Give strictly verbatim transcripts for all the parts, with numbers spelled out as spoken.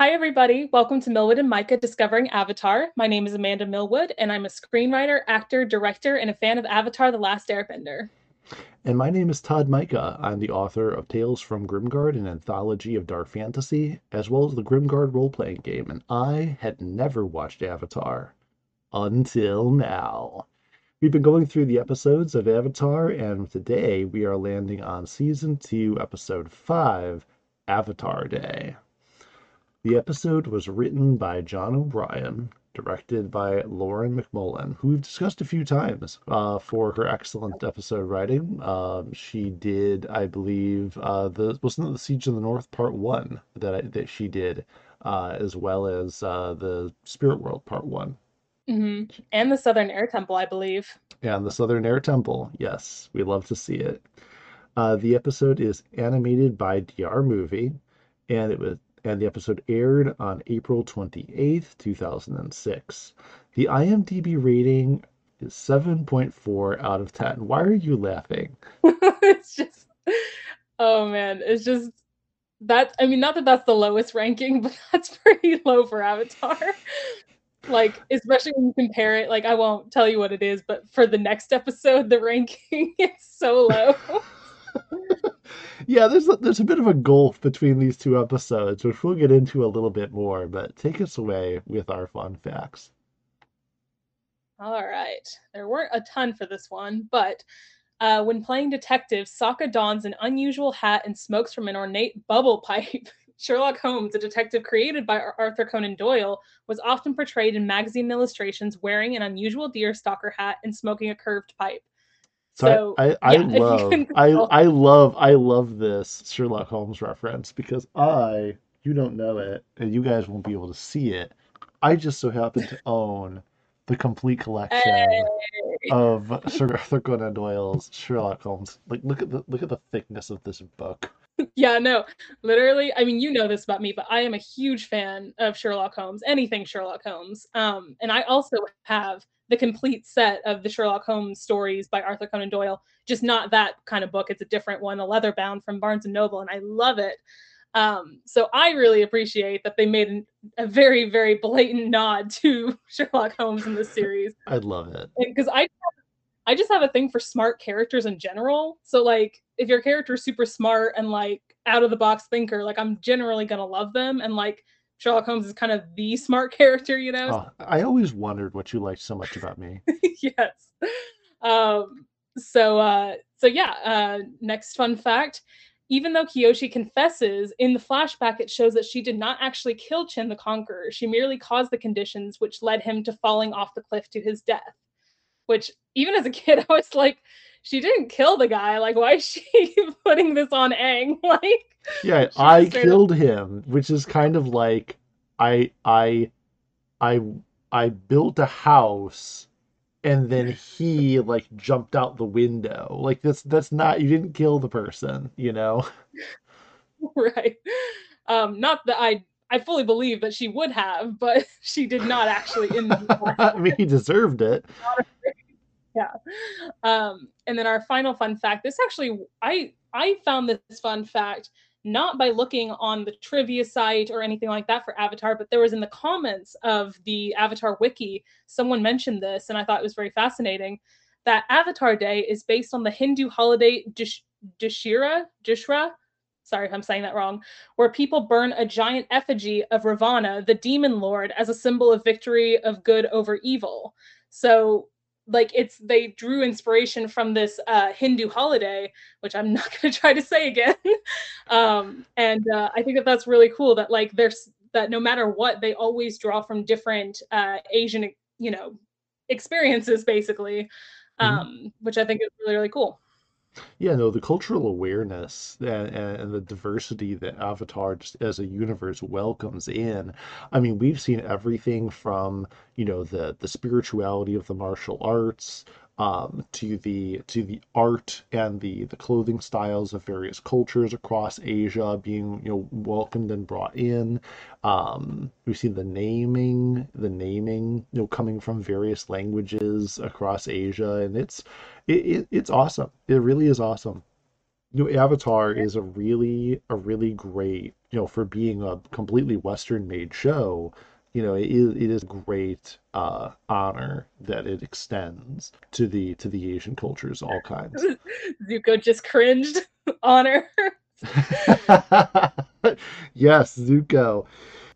Hi, everybody. Welcome to Millwood and Micah Discovering Avatar. My name is Amanda Millwood, and I'm a screenwriter, actor, director, and a fan of Avatar: The Last Airbender. And my name is Todd Micah. I'm the author of Tales from Grimgaard, an anthology of dark fantasy, as well as the Grimgaard role-playing game, and I had never watched Avatar until now. We've been going through the episodes of Avatar, and today we are landing on Season two, Episode five, Avatar Day. The episode was written by John O'Brien, directed by Lauren MacMullan, who we've discussed a few times uh, for her excellent episode writing. Uh, she did, I believe, uh, the wasn't it the Siege of the North Part One that I, that she did, uh, as well as uh, the Spirit World Part One, mm-hmm. and the Southern Air Temple, I believe. And the Southern Air Temple, yes, we love to see it. Uh, the episode is animated by D R Movie, and it was. And the episode aired on April twenty-eighth, two thousand six. The IMDb rating is seven point four out of ten. Why are you laughing? It's just, oh man, it's just, that, I mean, not that that's the lowest ranking, but that's pretty low for Avatar. Like, especially when you compare it, like, I won't tell you what it is, but for the next episode, the ranking is so low. Yeah, there's a, there's a bit of a gulf between these two episodes, which we'll get into a little bit more, but take us away with our fun facts. All right. There weren't a ton for this one, but uh, when playing detective, Sokka dons an unusual hat and smokes from an ornate bubble pipe. Sherlock Holmes, a detective created by Arthur Conan Doyle, was often portrayed in magazine illustrations wearing an unusual deerstalker hat and smoking a curved pipe. So, so I, I, yeah, I love I, I love I love this Sherlock Holmes reference because I you don't know it and you guys won't be able to see it. I just so happen to own the complete collection hey. of Sir Arthur Conan Doyle's Sherlock Holmes. Like look at the look at the thickness of this book. Yeah, no, literally. I mean, you know this about me, but I am a huge fan of Sherlock Holmes. Anything Sherlock Holmes. Um, and I also have the complete set of the Sherlock Holmes stories by Arthur Conan Doyle, just not that kind of book. It's a different one, a leather-bound from Barnes and Noble, and I love it. Um, so I really appreciate that they made an, a very, very blatant nod to Sherlock Holmes in this series. I love it. Because I, I just have a thing for smart characters in general. So, like, if your character is super smart and, like, out-of-the-box thinker, like, I'm generally going to love them, and, like, Sherlock Holmes is kind of the smart character, you know? Oh, I always wondered what you liked so much about me. Yes. Um, so, uh, so yeah, uh, next fun fact. Even though Kyoshi confesses, in the flashback it shows that she did not actually kill Chin the Conqueror. She merely caused the conditions which led him to falling off the cliff to his death. Which, even as a kid, I was like, she didn't kill the guy. Like, why is she putting this on Aang? Like, yeah, I killed up. him, which is kind of like I I I I built a house and then he like jumped out the window. Like that's that's not you didn't kill the person, you know? Right. Um, not that I I fully believe that she would have, but she did not actually in the I mean he deserved it. Yeah. Um, and then our final fun fact, this actually, I, I found this fun fact, not by looking on the trivia site or anything like that for Avatar, but there was in the comments of the Avatar Wiki, someone mentioned this, and I thought it was very fascinating, that Avatar Day is based on the Hindu holiday Dush- Dussehra, Dussehra, sorry if I'm saying that wrong, where people burn a giant effigy of Ravana, the demon lord, as a symbol of victory of good over evil. So like it's, they drew inspiration from this uh, Hindu holiday, which I'm not going to try to say again. um, and uh, I think that that's really cool that like there's that no matter what, they always draw from different uh, Asian, you know, experiences basically, um, mm-hmm. which I think is really, really cool. Yeah, no, the cultural awareness and, and the diversity that Avatar just as a universe welcomes in. I mean, we've seen everything from, you know, the, the spirituality of the martial arts um, to the to the art and the, the clothing styles of various cultures across Asia being, you know, welcomed and brought in. Um, we've seen the naming, the naming, you know, coming from various languages across Asia, and it's It, it it's awesome. It really is awesome. You know, Avatar is a really a really great you know, for being a completely Western-made show, you know, it is, it is a great uh, honor that it extends to the to the Asian cultures, all kinds. Zuko just cringed. Honor. Yes, Zuko.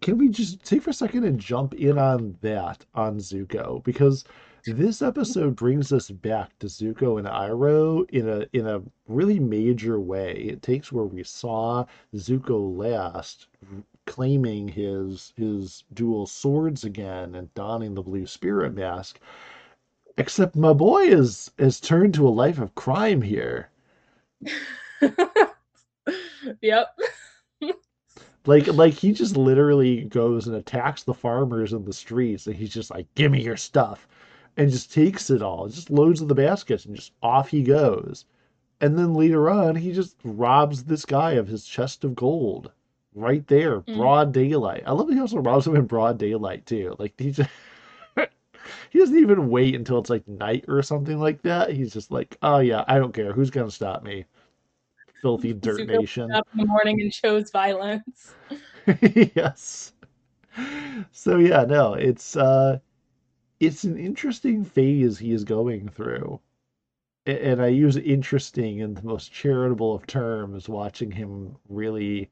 Can we just take for a second and jump in on that, on Zuko? Because this episode brings us back to Zuko and Iroh in a in a really major way. It takes where we saw Zuko last, claiming his his dual swords again and donning the blue spirit mask, except my boy is has turned to a life of crime here. Yep. like like he just literally goes and attacks the farmers in the streets, and he's just like, give me your stuff, and just takes it all, just loads of the baskets, and just off he goes. And then later on, he just robs this guy of his chest of gold right there, broad mm. daylight. I love that he also robs him in broad daylight too. Like he just he doesn't even wait until it's like night or something like that. He's just like, oh yeah, I don't care. Who's gonna stop me? Filthy dirt Zuko nation. Up in the morning and chose violence. Yes. So yeah, no, it's uh, it's an interesting phase he is going through. And I use interesting in the most charitable of terms, watching him really.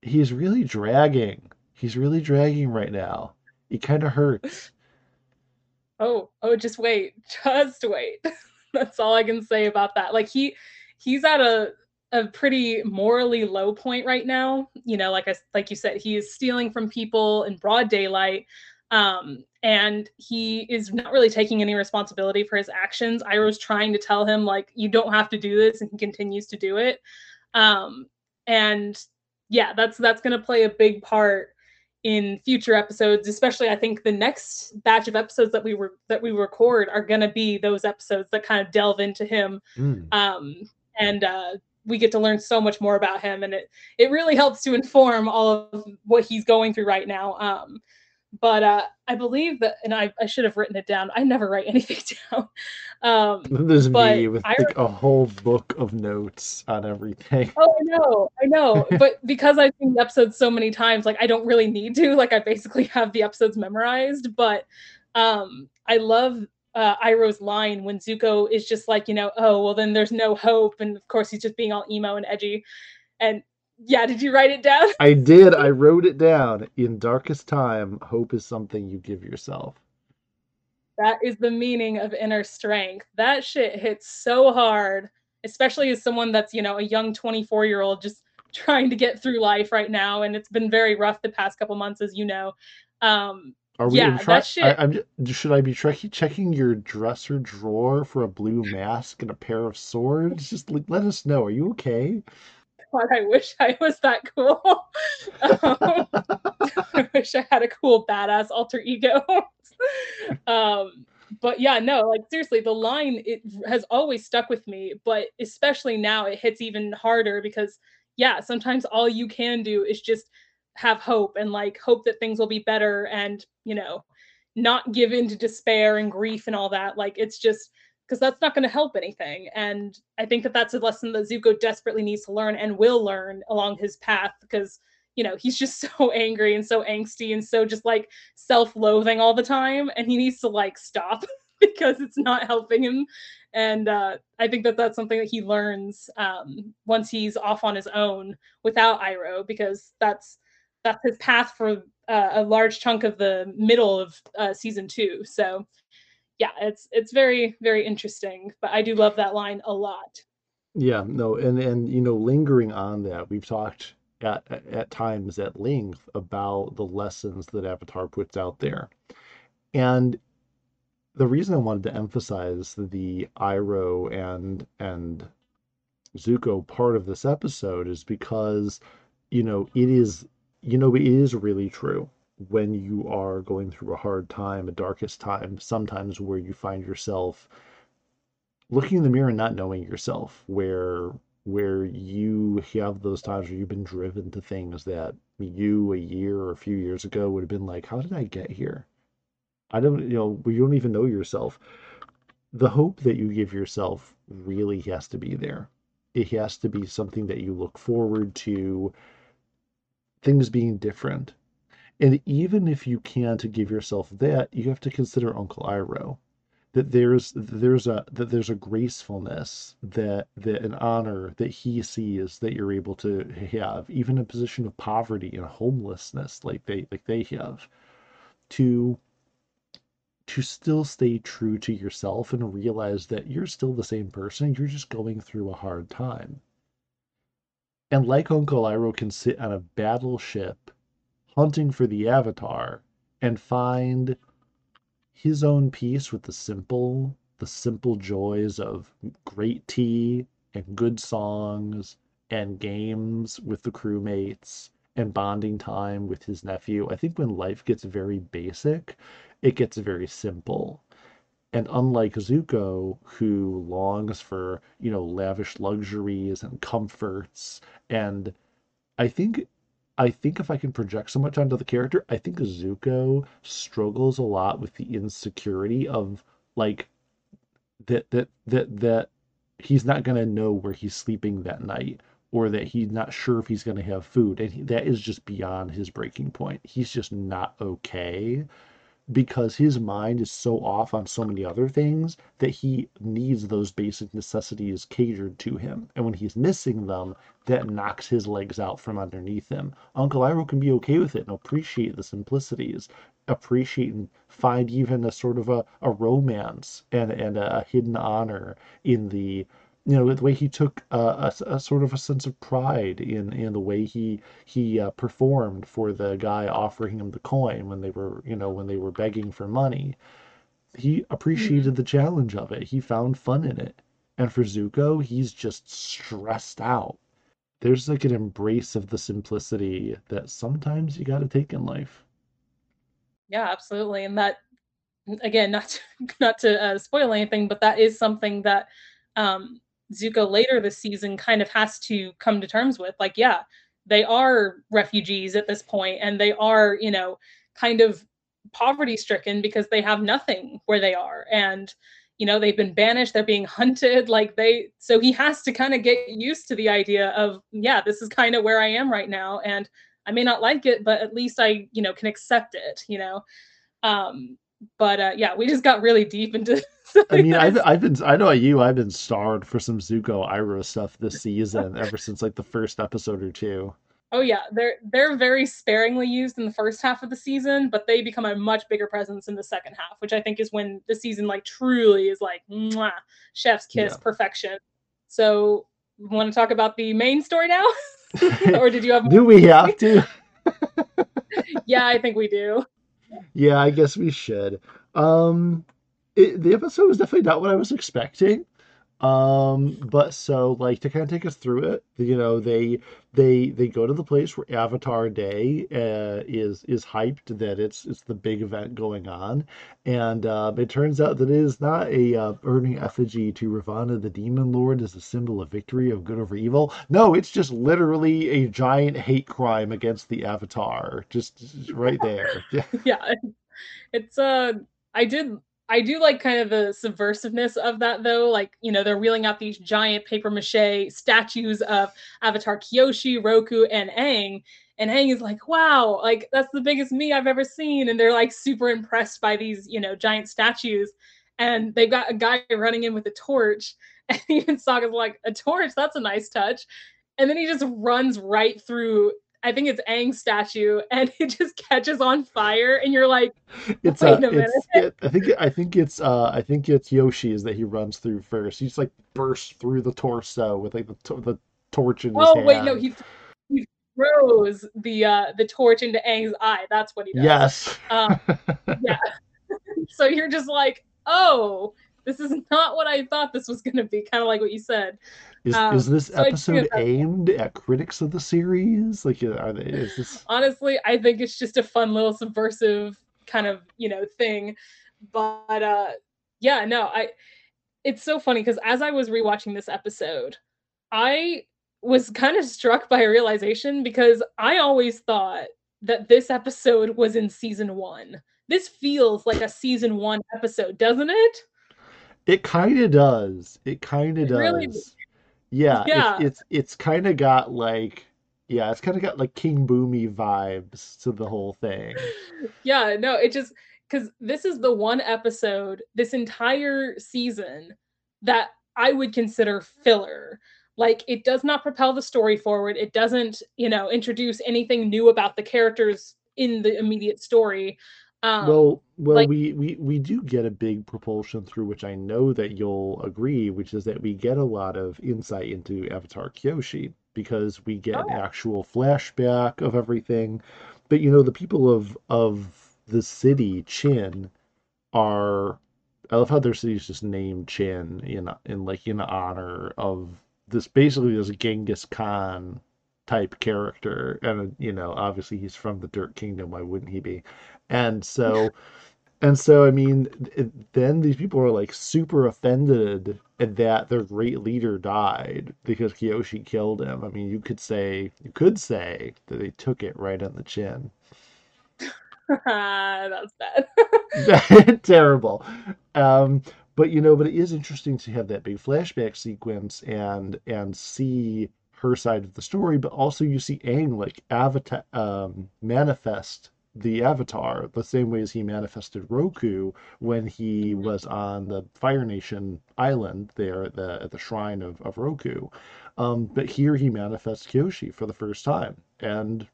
He's really dragging. He's really dragging right now. It kind of hurts. Oh, oh, just wait. Just wait. That's all I can say about that. Like, he he's at a, a pretty morally low point right now. You know, like I, like you said, he is stealing from people in broad daylight. Um, and he is not really taking any responsibility for his actions. Iroh's trying to tell him, like, you don't have to do this, and he continues to do it. Um, and... Yeah, that's that's going to play a big part in future episodes, especially I think the next batch of episodes that we were that we record are going to be those episodes that kind of delve into him. Mm. Um, and uh, we get to learn so much more about him, and it it really helps to inform all of what he's going through right now. Um, but uh, I believe that, and I, I should have written it down. I never write anything down. Um, There's me with like a whole book of notes on everything. Oh, I know, I know. But because I've seen the episodes so many times, like I don't really need to. Like I basically have the episodes memorized. But um, I love uh, Iroh's line when Zuko is just like, you know, oh, well, then there's no hope. And of course, he's just being all emo and edgy. And yeah, did you write it down? I did. I wrote it down. In darkest time, hope is something you give yourself. That is the meaning of inner strength. That shit hits so hard, especially as someone that's, you know, a young twenty-four-year-old just trying to get through life right now. And it's been very rough the past couple months, as you know. Um, Are we yeah, tra- that shit. I, I'm, should I be tra- checking your dresser drawer for a blue mask and a pair of swords? Just like, let us know. Are you okay? God, I wish I was that cool. um, I wish I had a cool badass alter ego. um, but yeah, no, like seriously, the line, it has always stuck with me, but especially now it hits even harder because yeah, sometimes all you can do is just have hope and like hope that things will be better and, you know, not give in to despair and grief and all that. Like it's just, because that's not going to help anything. And I think that that's a lesson that Zuko desperately needs to learn and will learn along his path because, you know, he's just so angry and so angsty and so just like self-loathing all the time. And he needs to like stop because it's not helping him. And uh, I think that that's something that he learns um, once he's off on his own without Iroh, because that's that's his path for uh, a large chunk of the middle of uh, season two. So yeah, it's it's very, very interesting, but I do love that line a lot. Yeah, no, and, and you know, lingering on that, we've talked at at times at length about the lessons that Avatar puts out there. And the reason I wanted to emphasize the Iroh and, and Zuko part of this episode is because, you know, it is, you know, it is really true. When you are going through a hard time, a darkest time, sometimes where you find yourself looking in the mirror and not knowing yourself, where where you have those times where you've been driven to things that you a year or a few years ago would have been like, how did I get here? I don't, you know, you don't even know yourself. The hope that you give yourself really has to be there. It has to be something that you look forward to, things being different. And even if you can, to give yourself that, you have to consider Uncle Iroh, that there's there's a that there's a gracefulness, that that an honor that he sees that you're able to have, even a position of poverty and homelessness like they like they have, to to still stay true to yourself and realize that you're still the same person. You're just going through a hard time. And like Uncle Iroh can sit on a battleship hunting for the Avatar and find his own peace with the simple, the simple joys of great tea and good songs and games with the crewmates and bonding time with his nephew. I think when life gets very basic, it gets very simple. And unlike Zuko, who longs for, you know, lavish luxuries and comforts, and I think I think if I can project so much onto the character, I think Zuko struggles a lot with the insecurity of, like, that that that that he's not going to know where he's sleeping that night, or that he's not sure if he's going to have food. And he, that is just beyond his breaking point. He's just not okay, because his mind is so off on so many other things that he needs those basic necessities catered to him. And when he's missing them, that knocks his legs out from underneath him. Uncle Iroh can be okay with it and appreciate the simplicities, appreciate and find even a sort of a, a romance and, and a hidden honor in the, you know, the way he took uh, a, a sort of a sense of pride in, in the way he he uh, performed for the guy offering him the coin when they were, you know, when they were begging for money. He appreciated the challenge of it. He found fun in it. And for Zuko, he's just stressed out. There's like an embrace of the simplicity that sometimes you got to take in life. Yeah, absolutely. And that, again, not to, not to uh, spoil anything, but that is something that um, Zuko later this season kind of has to come to terms with. Like, yeah, they are refugees at this point, and they are, you know, kind of poverty stricken because they have nothing where they are. And, you know, they've been banished, they're being hunted, like they, so he has to kind of get used to the idea of, yeah, this is kind of where I am right now. And I may not like it, but at least I, you know, can accept it, you know? Um, But uh, yeah, we just got really deep into. I mean, I've I've been I know you I've been starved for some Zuko Iroh stuff this season ever since like the first episode or two. Oh yeah, they're they're very sparingly used in the first half of the season, but they become a much bigger presence in the second half, which I think is when the season like truly is like mwah, chef's kiss, yeah. Perfection. So, want to talk about the main story now, or did you have? Do we have to? Yeah, I think we do. Yeah, I guess we should. Um, it, the episode was definitely not what I was expecting. Um, but so, like, to kind of take us through it, you know, they they they go to the place where Avatar Day uh, is is hyped, that it's it's the big event going on, and uh, it turns out that it is not a uh, burning effigy to Ravana the Demon Lord as a symbol of victory of good over evil. No, it's just literally a giant hate crime against the Avatar, just, just right there. Yeah, it's uh, I did. I do like kind of the subversiveness of that, though. Like, you know, they're wheeling out these giant papier-mâché statues of Avatar Kyoshi, Roku, and Aang. And Aang is like, wow, like, that's the biggest me I've ever seen. And they're, like, super impressed by these, you know, giant statues. And they've got a guy running in with a torch. And even Sokka's like, a torch? That's a nice touch. And then he just runs right through, I think it's Aang's statue, and it just catches on fire, and you're like, "It's Wait a, a minute." It's, it, I think I think it's uh, I think it's Yoshi's that he runs through first. He's like bursts through the torso with like the to- the torch in his oh, hand. Oh wait, no, he he throws the uh, the torch into Aang's eye. That's what he does. Yes. Um, yeah. So you're just like, oh, this is not what I thought this was going to be. Kind of like what you said. Is, um, is this so episode aimed at critics of the series? Like, are they? Is this... Honestly, I think it's just a fun little subversive kind of, you know, thing. But uh, yeah, no, I. It's so funny because as I was rewatching this episode, I was kind of struck by a realization, because I always thought that this episode was in season one. This feels like a season one episode, doesn't it? It kind of does. It kind of does. Really? Yeah, yeah, it's it's, it's kind of got like Yeah, it's kind of got like King Boomy vibes to the whole thing. Yeah, no, it just, because this is the one episode this entire season that I would consider filler. Like, it does not propel the story forward. It doesn't, you know, introduce anything new about the characters in the immediate story. Um, well, well, like, we, we, we do get a big propulsion through, which I know that you'll agree, which is that we get a lot of insight into Avatar Kyoshi, because we get oh. an actual flashback of everything. But, you know, the people of of the city, Chin, are... I love how their city is just named Chin, in, in, like, in honor of this, basically this Genghis Khan type character. And, you know, obviously he's from the Dirt Kingdom. Why wouldn't he be? And so, and so, I mean, it, then these people are like super offended at that their great leader died because Kyoshi killed him. I mean, you could say, you could say that they took it right on the chin. That's bad. Terrible. Um, but, you know, but it is interesting to have that big flashback sequence and, and see her side of the story, but also you see Aang like avatar, um, manifest the Avatar the same way as he manifested Roku when he was on the Fire Nation island there at the, at the shrine of, of Roku. Um, but here he manifests Kyoshi for the first time. And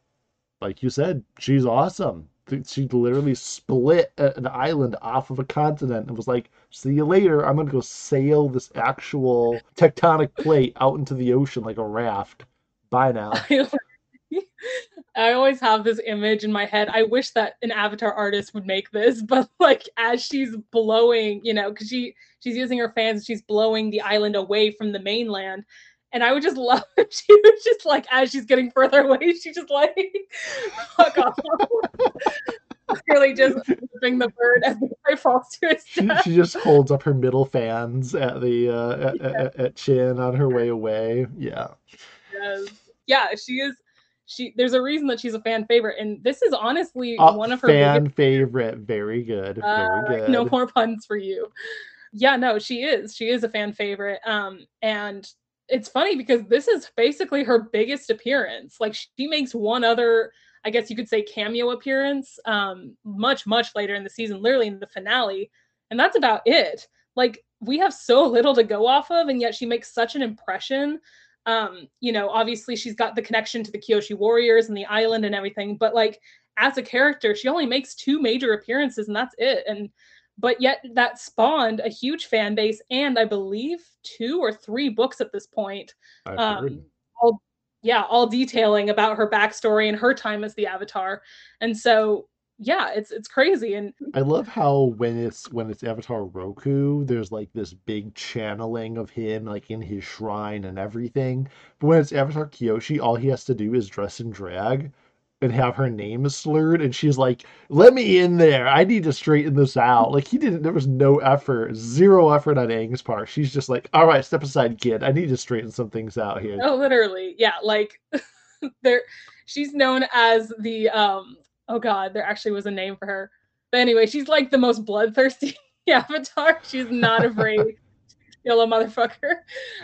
like you said, she's awesome. She literally split an island off of a continent and was like, see you later. I'm going to go sail this actual tectonic plate out into the ocean like a raft. Bye now. I always have this image in my head. I wish that an Avatar artist would make this, but like as she's blowing, you know, because she, she's using her fans and she's blowing the island away from the mainland. And I would just love it. She was just like, as she's getting further away, she just like, fuck off. Really just flipping the bird as the guy falls to his death. She, she just holds up her middle fans at the uh, yeah. at, at, at Chin on her way away. Yeah. Yes. Yeah, she is. She There's a reason that she's a fan favorite. And this is honestly uh, one of her fan biggest... favorite. Very good. Uh, Very good. No more puns for you. Yeah, no, she is. She is a fan favorite. Um, and it's funny because this is basically her biggest appearance. Like she makes one other, I guess you could say cameo appearance, um, much, much later in the season, literally in the finale. And that's about it. Like we have so little to go off of, and yet she makes such an impression. Um, you know, obviously she's got the connection to the Kyoshi warriors and the island and everything, but like as a character, she only makes two major appearances and that's it. And But yet that spawned a huge fan base and I believe two or three books at this point. I've um, heard. All, yeah, all detailing about her backstory and her time as the Avatar. And so, yeah, it's it's crazy. And I love how when it's when it's Avatar Roku, there's like this big channeling of him like in his shrine and everything. But when it's Avatar Kyoshi, all he has to do is dress in drag and have her name slurred, and she's like, let me in there. I need to straighten this out. Like, he didn't, there was no effort, zero effort on Aang's part. She's just like, all right, step aside, kid. I need to straighten some things out here. Oh, literally. Yeah, like, there. She's known as the, um, oh God, there actually was a name for her. But anyway, she's like the most bloodthirsty Avatar. She's not afraid. Yellow motherfucker.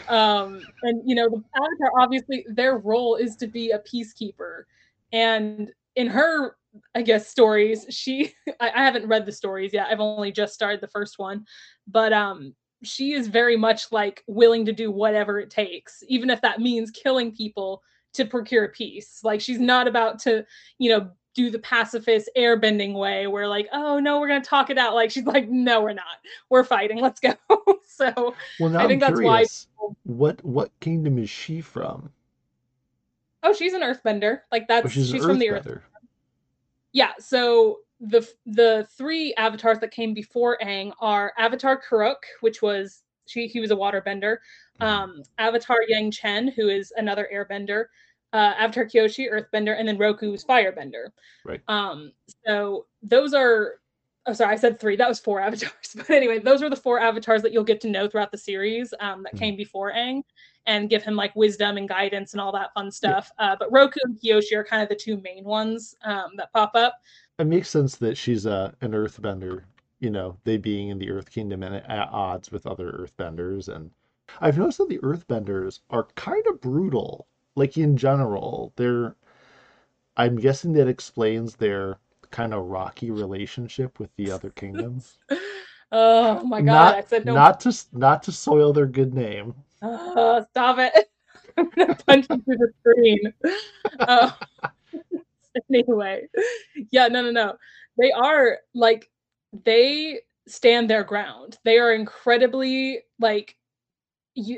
Um, and, you know, the Avatar, obviously, their role is to be a peacekeeper. And in her, I guess, stories, she, I, I haven't read the stories yet. I've only just started the first one, but um, she is very much like willing to do whatever it takes, even if that means killing people to procure peace. Like she's not about to, you know, do the pacifist airbending way where like, oh no, we're going to talk it out. Like she's like, no, we're not, we're fighting. Let's go. So well, now I think I'm that's curious. Why. What, what kingdom is she from? Oh, she's an earthbender. Like that's oh, she's, she's from the earth. Yeah. So the the three avatars that came before Aang are Avatar Kuruk, which was she he was a waterbender. Um, Avatar Yang Chen, who is another airbender. Uh, Avatar Kyoshi, earthbender, and then Roku's firebender. Right. Um. So those are. Oh, sorry, I said three. That was four avatars. But anyway, those are the four avatars that you'll get to know throughout the series um, that mm-hmm. came before Aang and give him like wisdom and guidance and all that fun stuff. Yeah. Uh, but Roku and Kyoshi are kind of the two main ones um, that pop up. It makes sense that she's uh, an earthbender, you know, they being in the Earth Kingdom and at odds with other earthbenders. And I've noticed that the earthbenders are kind of brutal. like in general, they're, I'm guessing that explains their kind of rocky relationship with the other kingdoms. Oh my God! Not, I said no. Not to not to soil their good name. Oh, stop it! I'm gonna punch you through the screen. Uh, anyway, yeah, no, no, no. They are like they stand their ground. They are incredibly like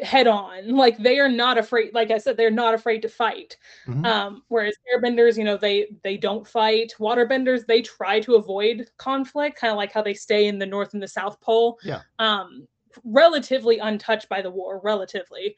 head on. Like they are not afraid. Like I said, they're not afraid to fight. Mm-hmm. Um, whereas airbenders, you know, they they don't fight. Waterbenders, they try to avoid conflict, kind of like how they stay in the North and the South Pole. Yeah. Um, relatively untouched by the war. Relatively.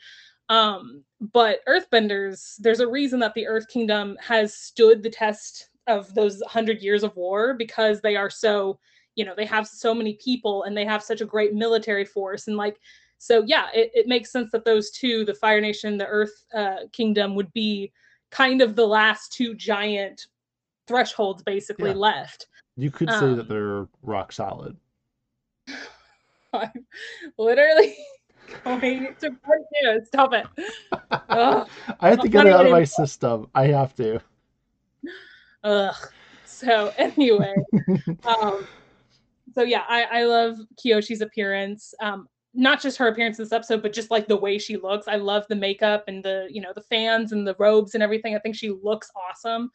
Um, but earthbenders, there's a reason that the Earth Kingdom has stood the test of those hundred years of war, because they are so, you know, they have so many people and they have such a great military force. And like, so yeah, it, it makes sense that those two, the Fire Nation, the Earth uh, Kingdom, would be kind of the last two giant thresholds basically yeah. left. You could um, say that they're rock solid. I'm literally... Going to break news. Stop it. Ugh. I have to get it out of my system. I have to. Ugh. So anyway, um, so yeah, I, I love Kyoshi's appearance. Um, not just her appearance in this episode, but just like the way she looks. I love the makeup and the, you know, the fans and the robes and everything. I think she looks awesome.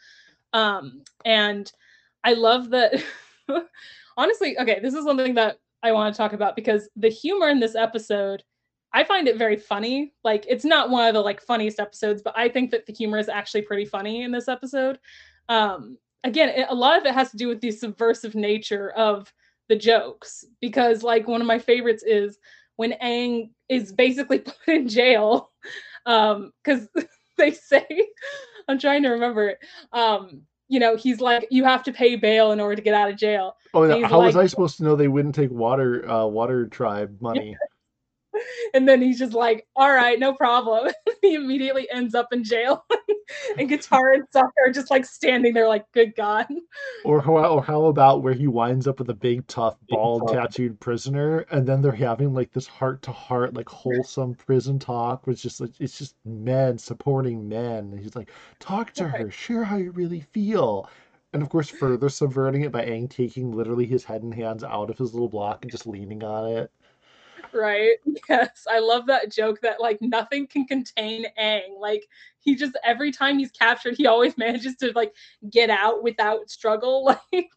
Um, and I love that. Honestly, okay, this is something that I want to talk about, because the humor in this episode, I find it very funny. Like, it's not one of the like funniest episodes, but I think that the humor is actually pretty funny in this episode. Um, again, it, a lot of it has to do with the subversive nature of the jokes, because like one of my favorites is when Aang is basically put in jail, um, because they say, I'm trying to remember it. Um, you know, he's like, you have to pay bail in order to get out of jail. Oh, yeah. How like, was I supposed to know they wouldn't take water, uh, water tribe money? And then he's just like, all right, no problem. He immediately ends up in jail. And Katara and Sokka are just like standing there like, good God. Or how, or how about where he winds up with a big, tough, bald, tattooed prisoner. And then they're having like this heart to heart, like wholesome prison talk. It's just like, it's just men supporting men. And he's like, talk to her, share how you really feel. And of course, further subverting it by Aang taking literally his head and hands out of his little block and just leaning on it. Right. Yes. I love that joke that like nothing can contain Aang. Like he just, every time he's captured, he always manages to like get out without struggle. Like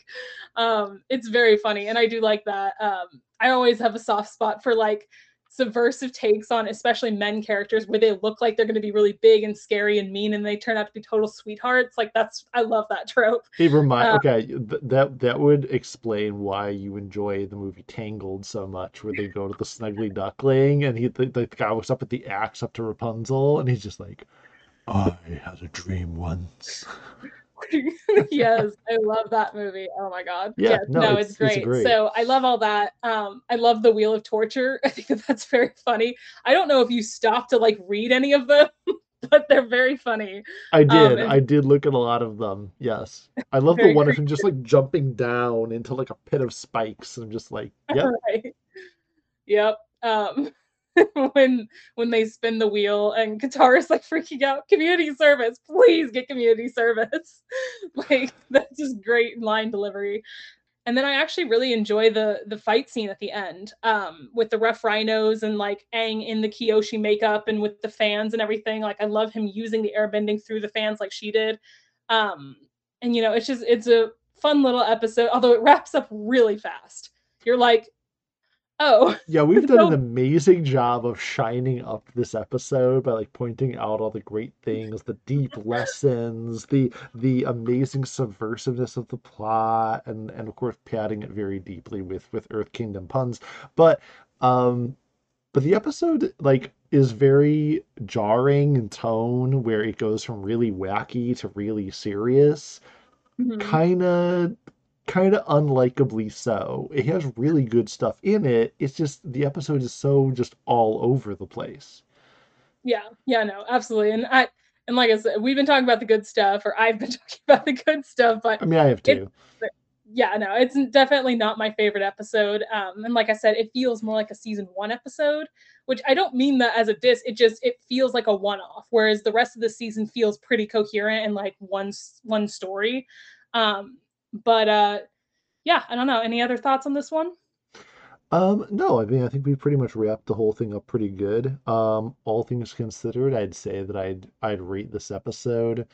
um, it's very funny. And I do like that. Um, I always have a soft spot for like subversive takes on especially men characters where they look like they're going to be really big and scary and mean, and they turn out to be total sweethearts. Like that's, I love that trope. It remind, um, okay, th- that that would explain why you enjoy the movie Tangled so much, where they go to the Snuggly Duckling, and he the, the guy was up at the axe up to Rapunzel, and he's just like, I had a dream once. Yes, I love that movie. Oh my God. Yeah, yes. no, no it's, it's, great. it's great. So I love all that. Um, I love the Wheel of Torture. I think that that's very funny. I don't know if you stopped to like read any of them, but they're very funny. I did. Um, and... I did look at a lot of them. Yes. I love the one great. of him just like jumping down into like a pit of spikes. And I'm just like, yep. Right. Yep. Um, when when they spin the wheel and Katara's like freaking out, community service, please get community service. Like that's just great line delivery. And then I actually really enjoy the the fight scene at the end, um, with the Rough Rhinos and like Aang in the Kyoshi makeup and with the fans and everything. Like I love him using the airbending through the fans like she did. Um, and you know, it's just it's a fun little episode, although it wraps up really fast. You're like, oh. Yeah, we've done so, an amazing job of shining up this episode by like pointing out all the great things, the deep lessons, the the amazing subversiveness of the plot, and and of course padding it very deeply with with Earth Kingdom puns. But um but the episode like is very jarring in tone, where it goes from really wacky to really serious. Mm-hmm. Kind of kind of unlikably so. It has really good stuff in it. It's just the episode is so just all over the place. Yeah, yeah, no, absolutely. And I and like I said, we've been talking about the good stuff, or I've been talking about the good stuff, but I mean, I have too. It, yeah, no, it's definitely not my favorite episode. Um, and like I said, it feels more like a season one episode, which I don't mean that as a diss. It just, it feels like a one-off, whereas the rest of the season feels pretty coherent and like one, one story. Um, but uh, yeah, I don't know. Any other thoughts on this one? Um, no, I mean, I think we pretty much wrapped the whole thing up pretty good. Um, all things considered, I'd say that I'd, I'd rate this episode.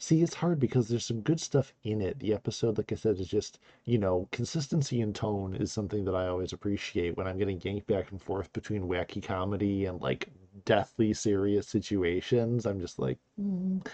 See, it's hard because there's some good stuff in it. The episode, like I said, is just, you know, consistency and tone is something that I always appreciate when I'm getting yanked back and forth between wacky comedy and like deathly serious situations. I'm just like, mm.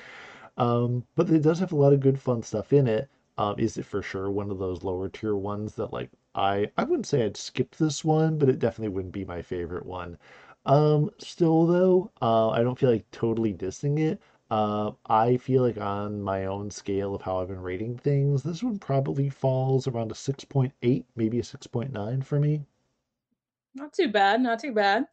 um, but it does have a lot of good fun stuff in it. Um, is it for sure one of those lower tier ones that like I I wouldn't say I'd skip this one, but it definitely wouldn't be my favorite one. Um, still though, uh, I don't feel like totally dissing it. Uh, I feel like on my own scale of how I've been rating things, this one probably falls around a six point eight, maybe a six point nine for me. Not too bad, not too bad.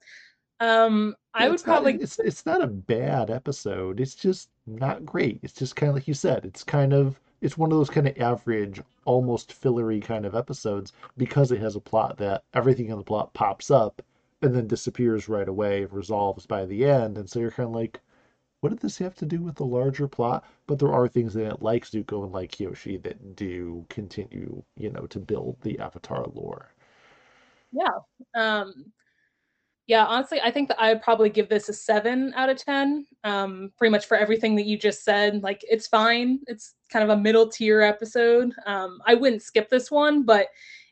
Um, I yeah, would probably not, it's it's not a bad episode. It's just not great. It's just kind of like you said. It's kind of It's one of those kind of average, almost fillery kind of episodes because it has a plot that everything in the plot pops up and then disappears right away, resolves by the end. And so you're kind of like, what did this have to do with the larger plot? But there are things in it like Zuko and like Kyoshi that do continue, you know, to build the Avatar lore. Yeah. Um, yeah, honestly, I think that I would probably give this a seven out of ten, um, pretty much for everything that you just said. Like, it's fine. It's kind of a middle tier episode. Um, I wouldn't skip this one, but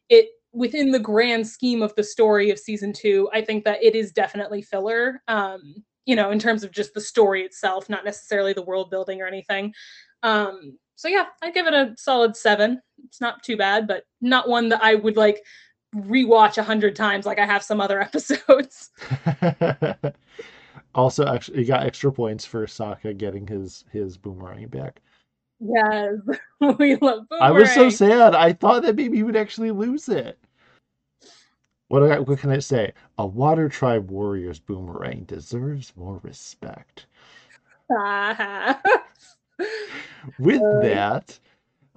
it within the grand scheme of the story of season two, I think that it is definitely filler, um, you know, in terms of just the story itself, not necessarily the world building or anything. Um, so, yeah, I'd give it a solid seven. It's not too bad, but not one that I would, like, rewatch a hundred times like I have some other episodes. Also, actually, you got extra points for Sokka getting his his boomerang back. Yes, we love boomerang. I was so sad. I thought that maybe he would actually lose it. What I, what can I say? A Water Tribe warrior's boomerang deserves more respect. Uh-huh. With uh, that.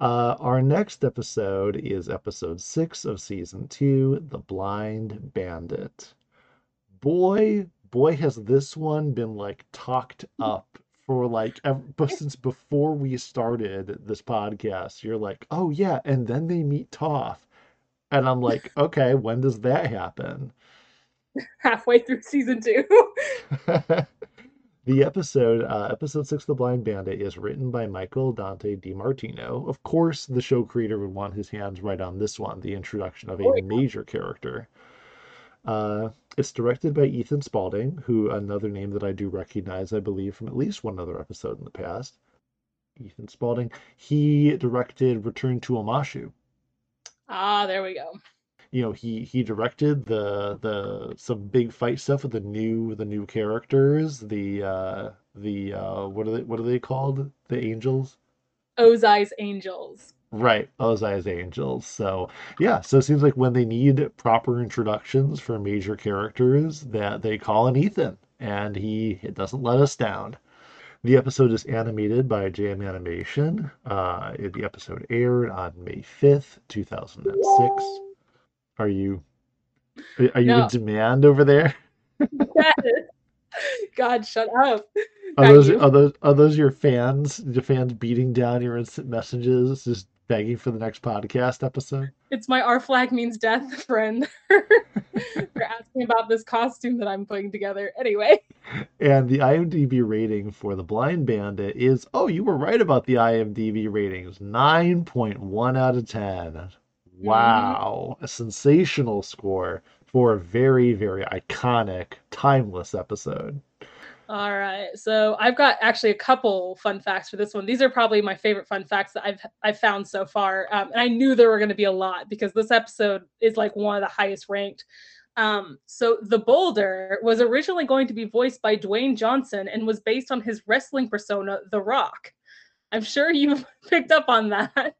Uh, our next episode is episode six of season two, The Blind Bandit. Boy, boy, has this one been like talked up for like ever, since before we started this podcast. You're like, oh yeah, and then they meet Toph, and I'm like, okay, when does that happen? Halfway through season two. The episode, uh, episode six, The Blind Bandit, is written by Michael Dante DiMartino. Of course, the show creator would want his hands right on this one, the introduction of a oh, major God. character. Uh, it's directed by Ethan Spaulding, who, another name that I do recognize, I believe, from at least one other episode in the past. Ethan Spaulding. He directed Return to Omashu. Ah, there we go. You know, he he directed the the some big fight stuff with the new the new characters, the uh the uh what are they what are they called? The angels? Ozai's Angels. Right, Ozai's Angels. So yeah, so it seems like when they need proper introductions for major characters that they call in Ethan, and he it doesn't let us down. The episode is animated by J M Animation. Uh the episode aired on May fifth, two thousand six. Yay! Are you are you no. in demand over there? Yes. God, shut up. Are those, are those are those your fans? Your fans beating down your instant messages, just begging for the next podcast episode? It's my Our Flag Means Death friend. They're asking about this costume that I'm putting together. Anyway. And the IMDb rating for The Blind Bandit is, oh, you were right about the IMDb ratings. nine point one out of ten. Wow, a sensational score for a very, very iconic, timeless episode. All right, so I've got actually a couple fun facts for this one. These are probably my favorite fun facts that I've I've found so far, um, and I knew there were going to be a lot because this episode is like one of the highest ranked. Um, so the Boulder was originally going to be voiced by Dwayne Johnson and was based on his wrestling persona, The Rock. I'm sure you've picked up on that.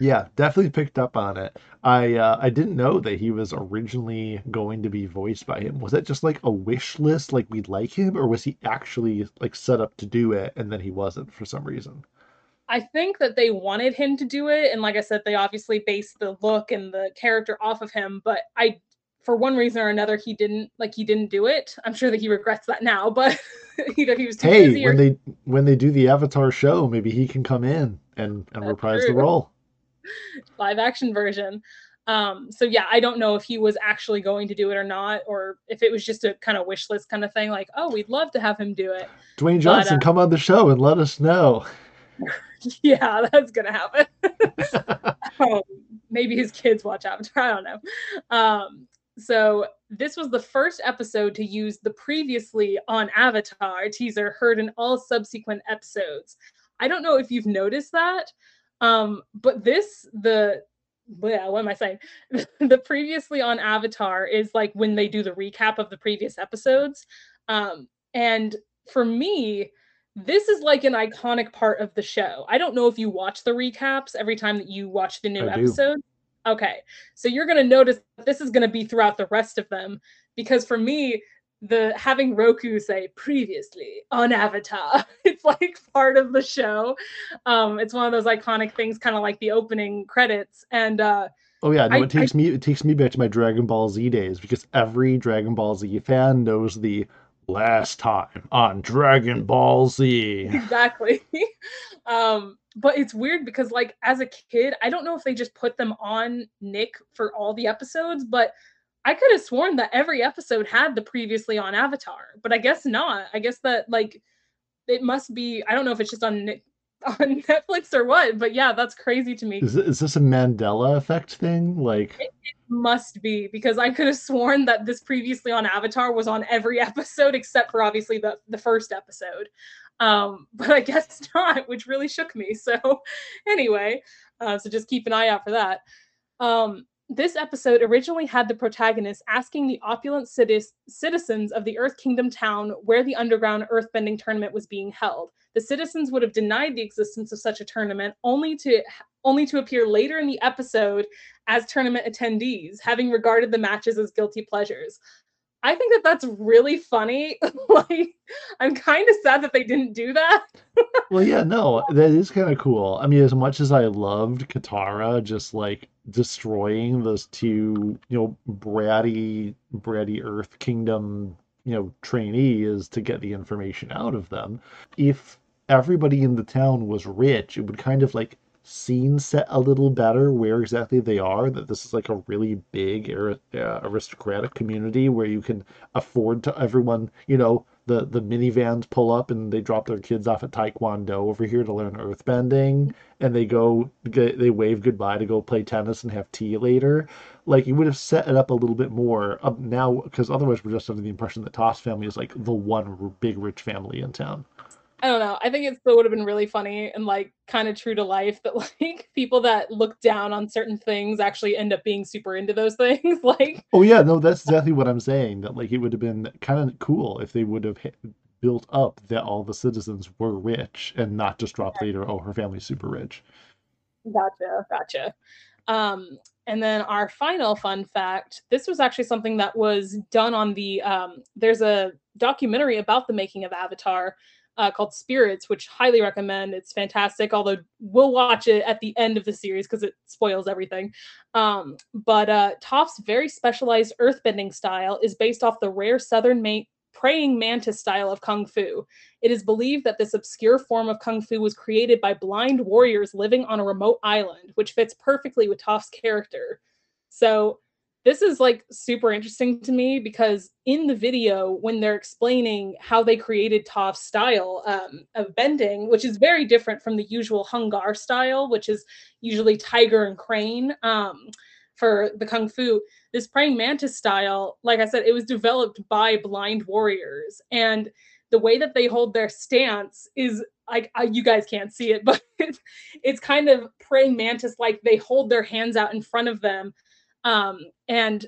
Yeah, definitely picked up on it. I uh, I didn't know that he was originally going to be voiced by him. Was that just like a wish list, like we'd like him, or was he actually like set up to do it and then he wasn't for some reason? I think that they wanted him to do it. And like I said, they obviously based the look and the character off of him. But I, for one reason or another, he didn't like he didn't do it. I'm sure that he regrets that now, but either he was too hey, busy. Hey, when or... they when they do the Avatar show, maybe he can come in and, and reprise true. the role. Live action version. Um, so yeah, I don't know if he was actually going to do it or not, or if it was just a kind of wish list kind of thing. Like, oh, we'd love to have him do it. Dwayne Johnson, but, uh, come on the show and let us know. Yeah, that's going to happen. um, maybe his kids watch Avatar. I don't know. Um, so this was the first episode to use the previously on Avatar teaser heard in all subsequent episodes. I don't know if you've noticed that. Um, but this, the, yeah, what am I saying? The previously on Avatar is like when they do the recap of the previous episodes. Um, and for me, this is like an iconic part of the show. I don't know if you watch the recaps every time that you watch the new I episode. Do. Okay. So you're going to notice that this is going to be throughout the rest of them, because for me, the having Roku say previously on Avatar, it's like part of the show. Um, it's one of those iconic things, kind of like the opening credits. And uh, oh yeah, no, I, it takes I, me it takes me back to my Dragon Ball Z days, because every Dragon Ball Z fan knows the last time on Dragon Ball Z. Exactly. um, but it's weird because, like, as a kid, I don't know if they just put them on Nick for all the episodes, but I could have sworn that every episode had the previously on Avatar, but I guess not. I guess that, like, it must be, I don't know if it's just on on Netflix or what, but yeah, that's crazy to me. Is, is this a Mandela effect thing? Like, it, it must be, because I could have sworn that this previously on Avatar was on every episode, except for obviously the, the first episode. Um, but I guess not, which really shook me. So anyway, uh, so just keep an eye out for that. Um, This episode originally had the protagonist asking the opulent citis- citizens of the Earth Kingdom town where the underground earthbending tournament was being held. The citizens would have denied the existence of such a tournament, only to only to appear later in the episode as tournament attendees, having regarded the matches as guilty pleasures. I think that that's really funny. Like, I'm kind of sad that they didn't do that. Well, yeah, no, that is kind of cool. I mean, as much as I loved Katara, just like, destroying those two, you know, bratty, bratty Earth Kingdom, you know, trainees to get the information out of them. If everybody in the town was rich, it would kind of like scene set a little better where exactly they are, that this is like a really big uh, aristocratic community where you can afford to everyone, you know, the, the minivans pull up and they drop their kids off at Taekwondo over here to learn earthbending, and they go, they wave goodbye to go play tennis and have tea later. Like, you would have set it up a little bit more up now, because otherwise we're just under the impression that Toss family is like the one big rich family in town. I don't know. I think it still would have been really funny and like kind of true to life that like people that look down on certain things actually end up being super into those things. Like, oh yeah, no, that's exactly what I'm saying. That like it would have been kind of cool if they would have hit, built up that all the citizens were rich and not just dropped yeah. later, oh, her family's super rich. Gotcha, gotcha. Um, and then our final fun fact, this was actually something that was done on the, um, there's a documentary about the making of Avatar, Uh, called Spirits, which highly recommend. It's fantastic, although we'll watch it at the end of the series because it spoils everything. Um, but uh, Toph's very specialized earthbending style is based off the rare southern ma- praying mantis style of Kung Fu. It is believed that this obscure form of Kung Fu was created by blind warriors living on a remote island, which fits perfectly with Toph's character. So this is like super interesting to me because in the video, when they're explaining how they created Toph's style um, of bending, which is very different from the usual Hung Gar style, which is usually tiger and crane um, for the Kung Fu, this praying mantis style, like I said, it was developed by blind warriors. And the way that they hold their stance is like, you guys can't see it, but it's, it's kind of praying mantis, like they hold their hands out in front of them. Um, and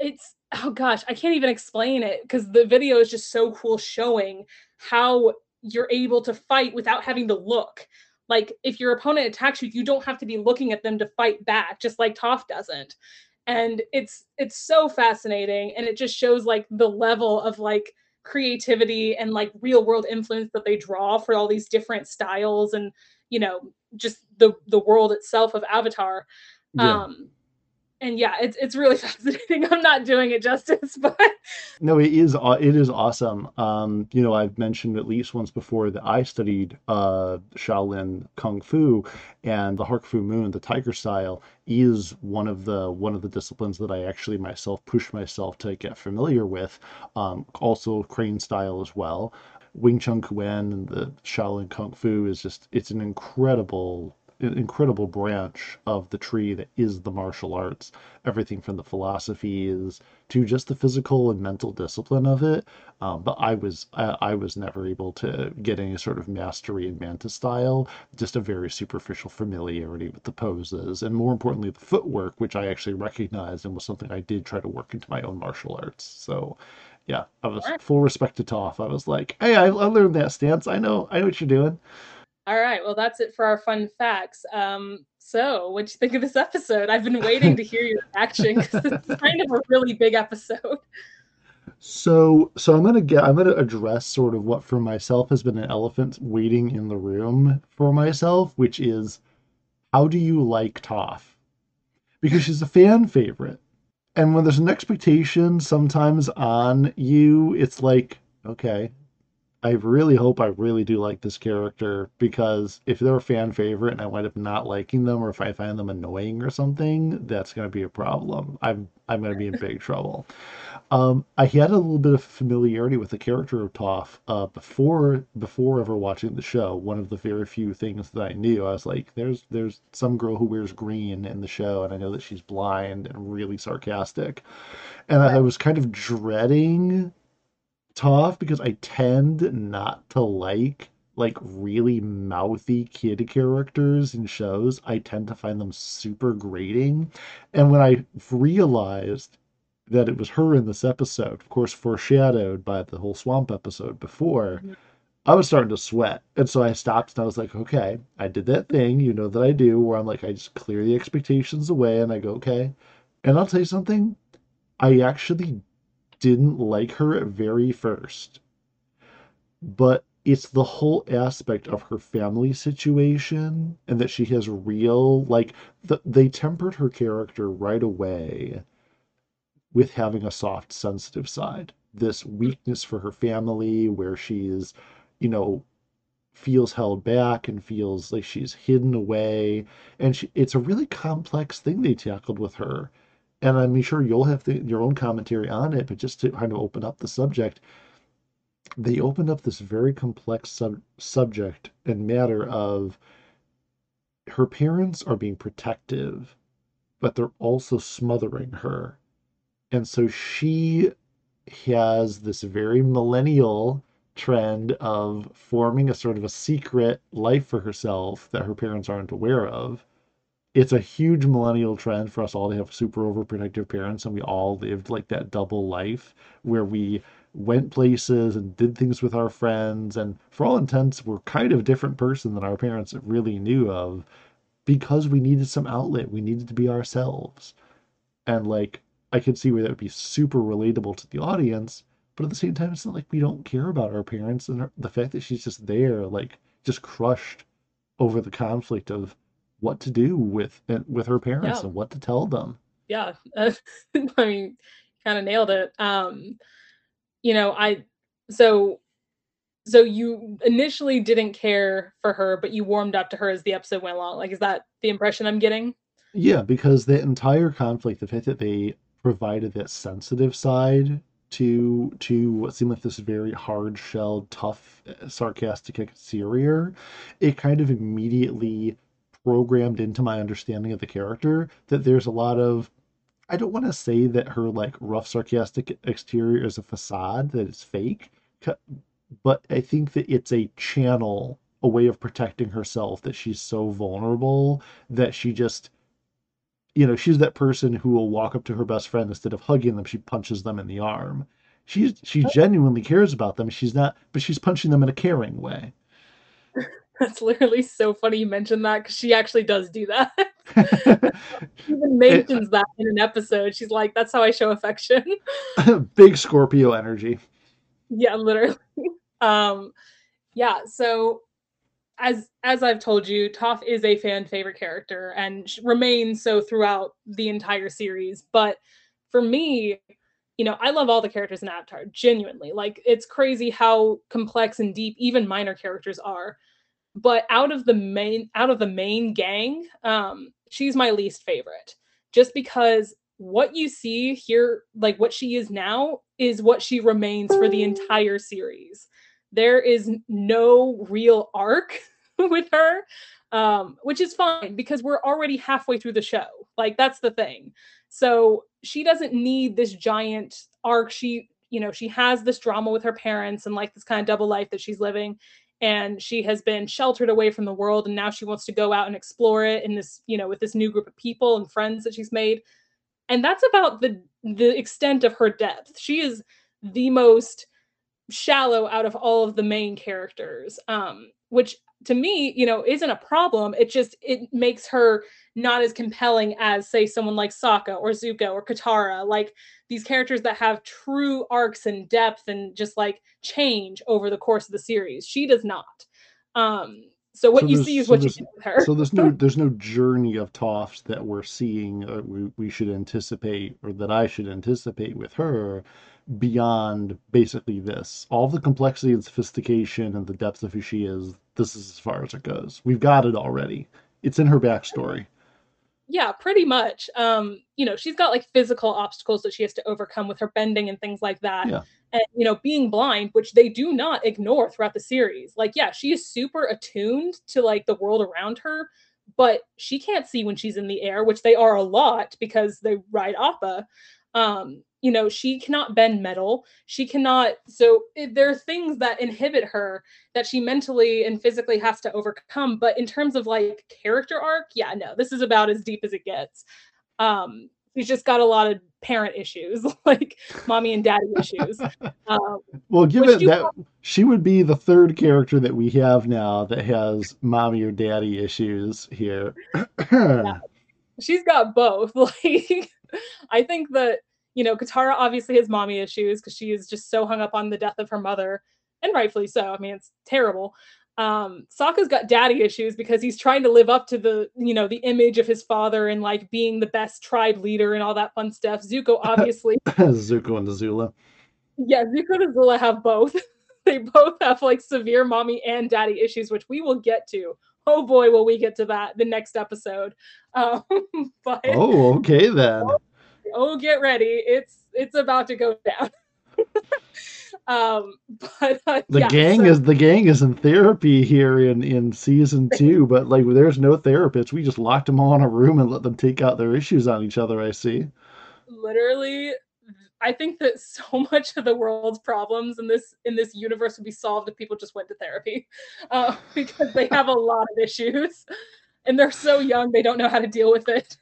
it's, oh gosh, I can't even explain it because the video is just so cool showing how you're able to fight without having to look. Like if your opponent attacks you, you don't have to be looking at them to fight back, just like Toph doesn't. And it's, it's so fascinating. And it just shows like the level of like creativity and like real world influence that they draw for all these different styles and you know, just the the world itself of Avatar. Yeah. Um, and yeah, it's it's really fascinating. I'm not doing it justice, but no, it is it is awesome. Um, you know, I've mentioned at least once before that I studied uh, Shaolin Kung Fu, and the Hark Fu Moon, the tiger style, is one of the one of the disciplines that I actually myself push myself to get familiar with. Um, also, crane style as well. Wing Chun Kuen and the Shaolin Kung Fu is just, it's an incredible. incredible branch of the tree that is the martial arts. Everything from the philosophies to just the physical and mental discipline of it. Um, but I was I, I was never able to get any sort of mastery in mantis style. Just a very superficial familiarity with the poses, and more importantly the footwork, which I actually recognized and was something I did try to work into my own martial arts. So yeah, I was full respect to Toph. I was like, hey, I, I learned that stance. I know I know what you're doing. All right. Well, that's it for our fun facts. Um, so what'd you think of this episode? I've been waiting to hear your reaction because it's kind of a really big episode. So, so I'm going to get, I'm going to address sort of what for myself has been an elephant waiting in the room for myself, which is, how do you like Toph? Because she's a fan favorite. And when there's an expectation sometimes on you, it's like, okay, I really hope I really do like this character, because if they're a fan favorite and I wind up not liking them, or if I find them annoying or something, that's going to be a problem. I'm I'm going to be in big trouble. Um, I had a little bit of familiarity with the character of Toph uh, before before ever watching the show. One of the very few things that I knew, I was like, there's there's some girl who wears green in the show, and I know that she's blind and really sarcastic. And I, I was kind of dreading Toph because I tend not to like like really mouthy kid characters in shows. I tend to find them super grating. And when I realized that it was her in this episode, of course foreshadowed by the whole swamp episode before, mm-hmm. I was starting to sweat. And so I stopped and I was like, okay, I did that thing, you know, that I do, where I'm like, I just clear the expectations away and I go, okay. And I'll tell you something, I actually didn't like her at very first, but it's the whole aspect of her family situation, and that she has real, like, the, they tempered her character right away with having a soft, sensitive side. This weakness for her family, where she's, you know, feels held back and feels like she's hidden away, and she, it's a really complex thing they tackled with her. And I'm sure you'll have the, your own commentary on it, but just to kind of open up the subject, they opened up this very complex sub, subject and matter of her parents are being protective, but they're also smothering her. And so she has this very millennial trend of forming a sort of a secret life for herself that her parents aren't aware of. It's a huge millennial trend for us all to have super overprotective parents, and we all lived like that double life where we went places and did things with our friends, and for all intents, we're kind of a different person than our parents really knew of, because we needed some outlet. We needed to be ourselves. And, like, I could see where that would be super relatable to the audience, but at the same time, it's not like we don't care about our parents, and the fact that she's just there, like, just crushed over the conflict of what to do with with her parents, yeah, and what to tell them. Yeah, uh, I mean, kind of nailed it. Um, you know, I so so you initially didn't care for her, but you warmed up to her as the episode went along. Like, is that the impression I'm getting? Yeah, because the entire conflict, the fact that they provided that sensitive side to to what seemed like this very hard-shelled, tough, sarcastic exterior, it kind of immediately programmed into my understanding of the character that there's a lot of, I don't want to say that her, like, rough sarcastic exterior is a facade, that it's fake, but I think that it's a channel, a way of protecting herself, that she's so vulnerable that she just, you know, she's that person who will walk up to her best friend, instead of hugging them, she punches them in the arm. She's, she genuinely cares about them. She's not, but she's punching them in a caring way. That's literally so funny you mentioned that, because she actually does do that. She even mentions it, that in an episode. She's like, that's how I show affection. Big Scorpio energy. Yeah, literally. Um, yeah, so as as I've told you, Toph is a fan favorite character and remains so throughout the entire series. But for me, you know, I love all the characters in Avatar, genuinely. Like, it's crazy how complex and deep even minor characters are. But out of the main out of the main gang, um, she's my least favorite, just because what you see here, like what she is now, is what she remains for the entire series. There is no real arc with her, um, which is fine because we're already halfway through the show. Like, that's the thing. So she doesn't need this giant arc. She, you know, she has this drama with her parents and like this kind of double life that she's living. And she has been sheltered away from the world. And now she wants to go out and explore it in this, you know, with this new group of people and friends that she's made. And that's about the the extent of her depth. She is the most shallow out of all of the main characters, um, which to me, you know, isn't a problem. It just, it makes her not as compelling as, say, someone like Sokka or Zuko or Katara, like these characters that have true arcs and depth and just like change over the course of the series. She does not. Um, so what so you see is so what you do with her. So there's no, there's no journey of Toph's that we're seeing, or we, we should anticipate, or that I should anticipate with her, beyond basically this. All the complexity and sophistication and the depth of who she is, this is as far as it goes. We've got it already. It's in her backstory. Yeah, pretty much. Um, you know, she's got like physical obstacles that she has to overcome with her bending and things like that. Yeah. And, you know, being blind, which they do not ignore throughout the series. Like, yeah, she is super attuned to like the world around her, but she can't see when she's in the air, which they are a lot because they ride Appa. Um, you know, she cannot bend metal. She cannot. So it, there are things that inhibit her that she mentally and physically has to overcome. But in terms of like character arc, yeah, no, this is about as deep as it gets. Um, she's just got a lot of parent issues, like mommy and daddy issues. Um, well, given that, have... she would be the third character that we have now that has mommy or daddy issues here. Yeah. She's got both. Like, I think that, you know, Katara obviously has mommy issues because she is just so hung up on the death of her mother, and rightfully so. I mean, it's terrible. Um, Sokka's got daddy issues because he's trying to live up to the, you know, the image of his father and like being the best tribe leader and all that fun stuff. Zuko, obviously. Zuko and Azula. Yeah, Zuko and Azula have both. They both have like severe mommy and daddy issues, which we will get to. Oh boy, will we get to that the next episode. Um, but, oh, okay then. Oh, Oh, get ready. It's it's about to go down. um, but uh, the yeah, gang so. is the gang is in therapy here in, in season two, but like there's no therapists. We just locked them all in a room and let them take out their issues on each other, I see. Literally, I think that so much of the world's problems in this in this universe would be solved if people just went to therapy. Uh, because they have a lot of issues and they're so young they don't know how to deal with it.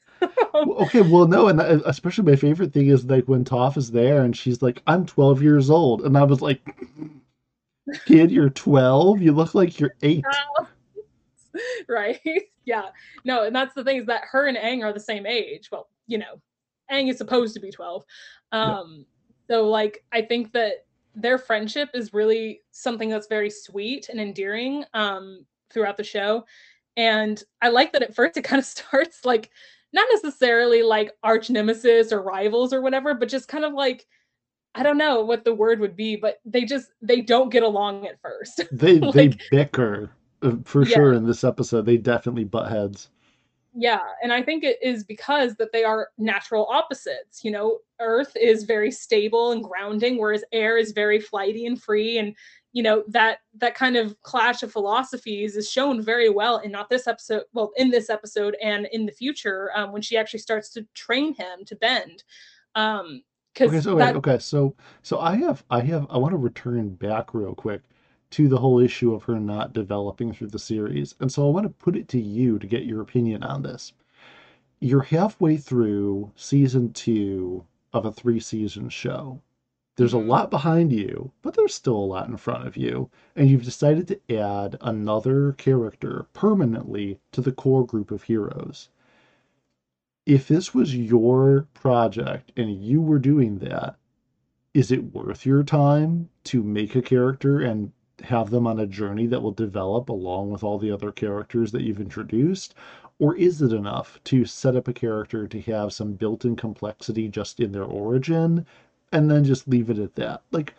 Okay, well, no, and especially my favorite thing is like when Toph is there and she's like, I'm twelve years old. And I was like, kid, you're twelve? You look like you're eight. Uh, right. Yeah. No, and that's the thing is that her and Aang are the same age. Well, you know, Aang is supposed to be twelve. Um, yeah. So, like, I think that their friendship is really something that's very sweet and endearing um, throughout the show. And I like that at first it kind of starts like, not necessarily like arch nemesis or rivals or whatever, but just kind of like, I don't know what the word would be, but they just, they don't get along at first. They like, they bicker for yeah. sure in this episode. They definitely butt heads. Yeah. And I think it is because that they are natural opposites. You know, Earth is very stable and grounding, whereas air is very flighty and free. And, you know, that, that kind of clash of philosophies is shown very well in not this episode, well, in this episode and in the future, um, when she actually starts to train him to bend. Um, cause okay, so, that... okay. So, so I have, I have, I want to return back real quick to the whole issue of her not developing through the series. And so I want to put it to you to get your opinion on this. You're halfway through season two of a three season show. There's a lot behind you, but there's still a lot in front of you. And you've decided to add another character permanently to the core group of heroes. If this was your project and you were doing that, is it worth your time to make a character and have them on a journey that will develop along with all the other characters that you've introduced? Or is it enough to set up a character to have some built-in complexity just in their origin and then just leave it at that? Like,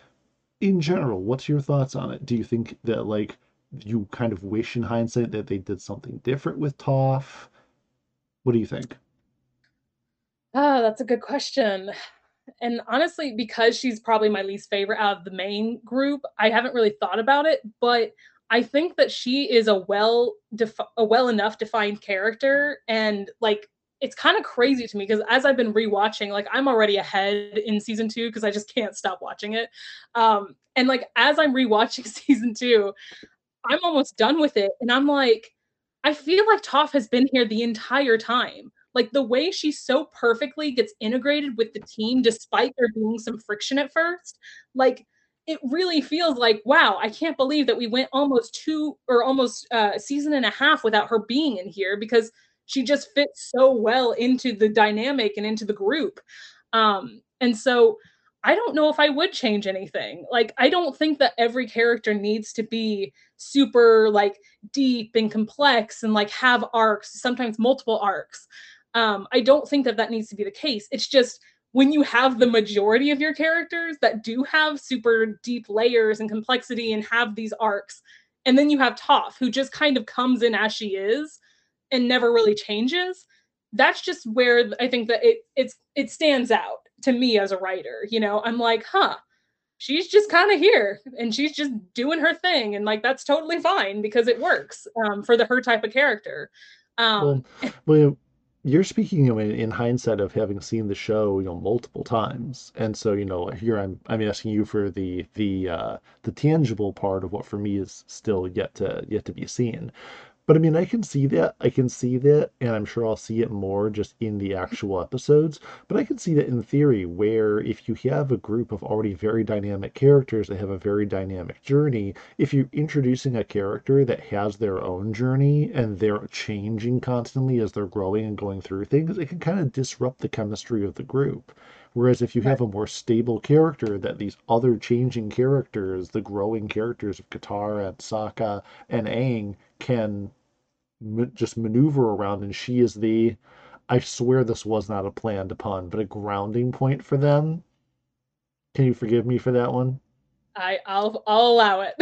in general, what's your thoughts on it? Do you think that, like, you kind of wish in hindsight that they did something different with Toph? What do you think? Oh, that's a good question. And honestly, because she's probably my least favorite out of the main group, I haven't really thought about it, but I think that she is a well defi- a well enough defined character. And like, it's kind of crazy to me because as I've been rewatching, like, I'm already ahead in season two because I just can't stop watching it. Um, and like, as I'm rewatching season two, I'm almost done with it. And I'm like, I feel like Toph has been here the entire time. Like, the way she so perfectly gets integrated with the team, despite there being some friction at first, like, it really feels like, wow, I can't believe that we went almost two or almost uh, a season and a half without her being in here, because she just fits so well into the dynamic and into the group. Um, and so I don't know if I would change anything. Like, I don't think that every character needs to be super, like, deep and complex and, like, have arcs, sometimes multiple arcs. Um, I don't think that that needs to be the case. It's just when you have the majority of your characters that do have super deep layers and complexity and have these arcs, and then you have Toph, who just kind of comes in as she is and never really changes, that's just where I think that it it's it stands out to me as a writer. You know, I'm like, huh, she's just kind of here and she's just doing her thing. And like, that's totally fine because it works um, for the her type of character. Um, well, well, you're speaking, you know, in, in hindsight of having seen the show, you know, multiple times. And so, you know, here I'm I'm asking you for the the uh, the tangible part of what for me is still yet to yet to be seen. But I mean, I can see that, I can see that, and I'm sure I'll see it more just in the actual episodes, but I can see that in theory, where if you have a group of already very dynamic characters that have a very dynamic journey, if you're introducing a character that has their own journey and they're changing constantly as they're growing and going through things, it can kind of disrupt the chemistry of the group. Whereas if you have a more stable character that these other changing characters, the growing characters of Katara and Sokka and Aang, can ma- just maneuver around, and she is the, I swear this was not a planned pun, but a grounding point for them. Can you forgive me for that one? I, I'll, I'll allow it.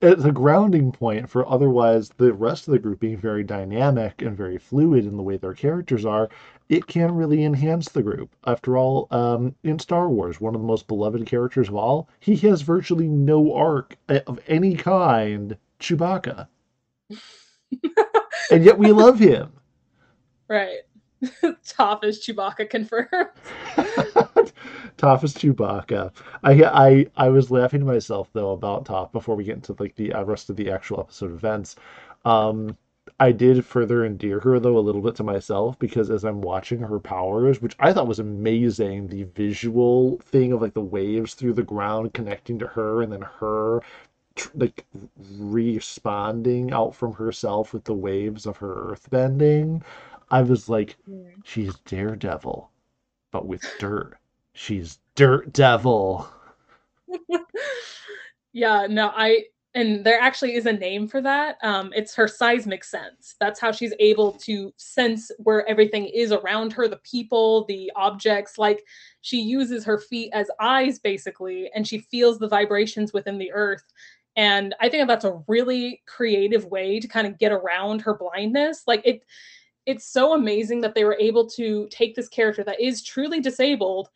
It's a grounding point for otherwise the rest of the group being very dynamic and very fluid in the way their characters are. It can really enhance the group. After all, um, in Star Wars, one of the most beloved characters of all, he has virtually no arc of any kind, Chewbacca. And yet we love him. Right. Toph is Chewbacca confirmed. Toph is Chewbacca. I, I I was laughing to myself though about Toph before we get into like the rest of the actual episode events. Um, I did further endear her though a little bit to myself, because as I'm watching her powers, which I thought was amazing, the visual thing of like the waves through the ground connecting to her, and then her like responding out from herself with the waves of her earthbending, I was like, she's Daredevil, but with dirt. She's Dirt Devil. Yeah, no, I, and there actually is a name for that. Um, it's her seismic sense. That's how she's able to sense where everything is around her, the people, the objects. Like, she uses her feet as eyes, basically, and she feels the vibrations within the earth. And I think that's a really creative way to kind of get around her blindness. Like, it, it's so amazing that they were able to take this character that is truly disabled,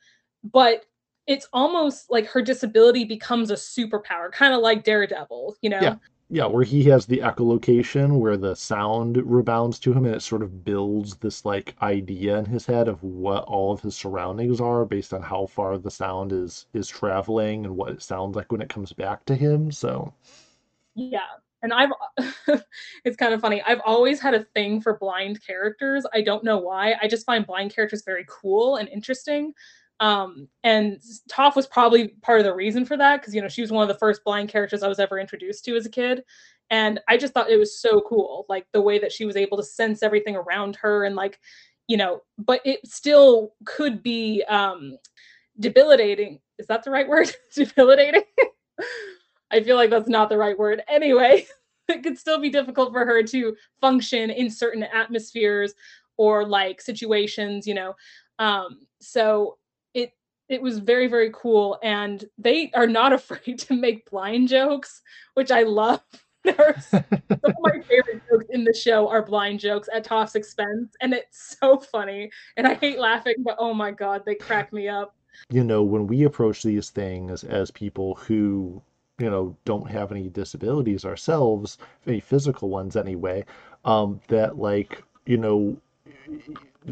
but it's almost like her disability becomes a superpower, kind of like Daredevil, you know? Yeah. Yeah, where he has the echolocation, where the sound rebounds to him, and it sort of builds this, like, idea in his head of what all of his surroundings are based on how far the sound is is traveling and what it sounds like when it comes back to him, so... Yeah. And I've, it's kind of funny. I've always had a thing for blind characters. I don't know why. I just find blind characters very cool and interesting. Um, and Toph was probably part of the reason for that, because, you know, she was one of the first blind characters I was ever introduced to as a kid. And I just thought it was so cool, like the way that she was able to sense everything around her, and like, you know, but it still could be um, debilitating. Is that the right word? Debilitating? I feel like that's not the right word. Anyway, it could still be difficult for her to function in certain atmospheres or like situations, you know. Um, so it it was very, very cool. And they are not afraid to make blind jokes, which I love. Some of my favorite jokes in the show are blind jokes at Toph's expense, and it's so funny. And I hate laughing, but oh my God, they crack me up. You know, when we approach these things as people who, you know, don't have any disabilities ourselves, any physical ones anyway, um, that like, you know,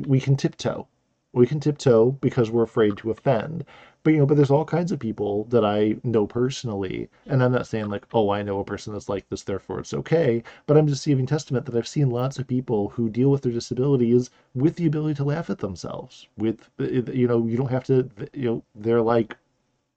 we can tiptoe. We can tiptoe because we're afraid to offend. But, you know, but there's all kinds of people that I know personally, and I'm not saying like, oh, I know a person that's like this, therefore it's okay. But I'm just giving testament that I've seen lots of people who deal with their disabilities with the ability to laugh at themselves. With, you know, you don't have to, you know, they're like,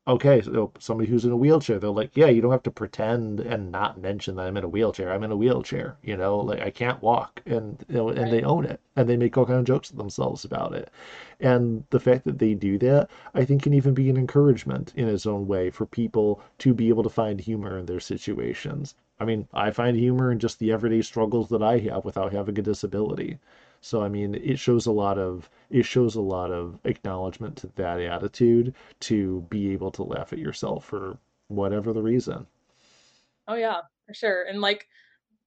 okay, so somebody who's in a wheelchair, they're like, yeah, you don't have to pretend and not mention that I'm in a wheelchair. I'm in a wheelchair, you know, like I can't walk, and, you know, and they own it, and they make all kinds of jokes to themselves about it. And the fact that they do that, I think, can even be an encouragement in its own way for people to be able to find humor in their situations. I mean, I find humor in just the everyday struggles that I have without having a disability. So, I mean, it shows a lot of, it shows a lot of acknowledgement to that attitude, to be able to laugh at yourself for whatever the reason. Oh yeah, for sure. And like,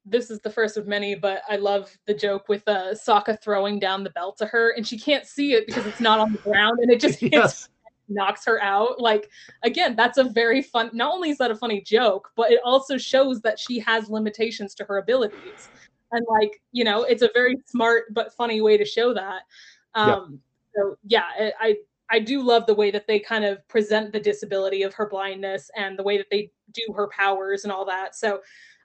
this is the first of many, but I love the joke with uh, Sokka throwing down the belt to her, and she can't see it because it's not on the ground, and it just hits, yes, knocks her out. Like, again, that's a very fun, not only is that a funny joke, but it also shows that she has limitations to her abilities. And like, you know, it's a very smart but funny way to show that. Um, yeah. So yeah, I I do love the way that they kind of present the disability of her blindness and the way that they do her powers and all that. So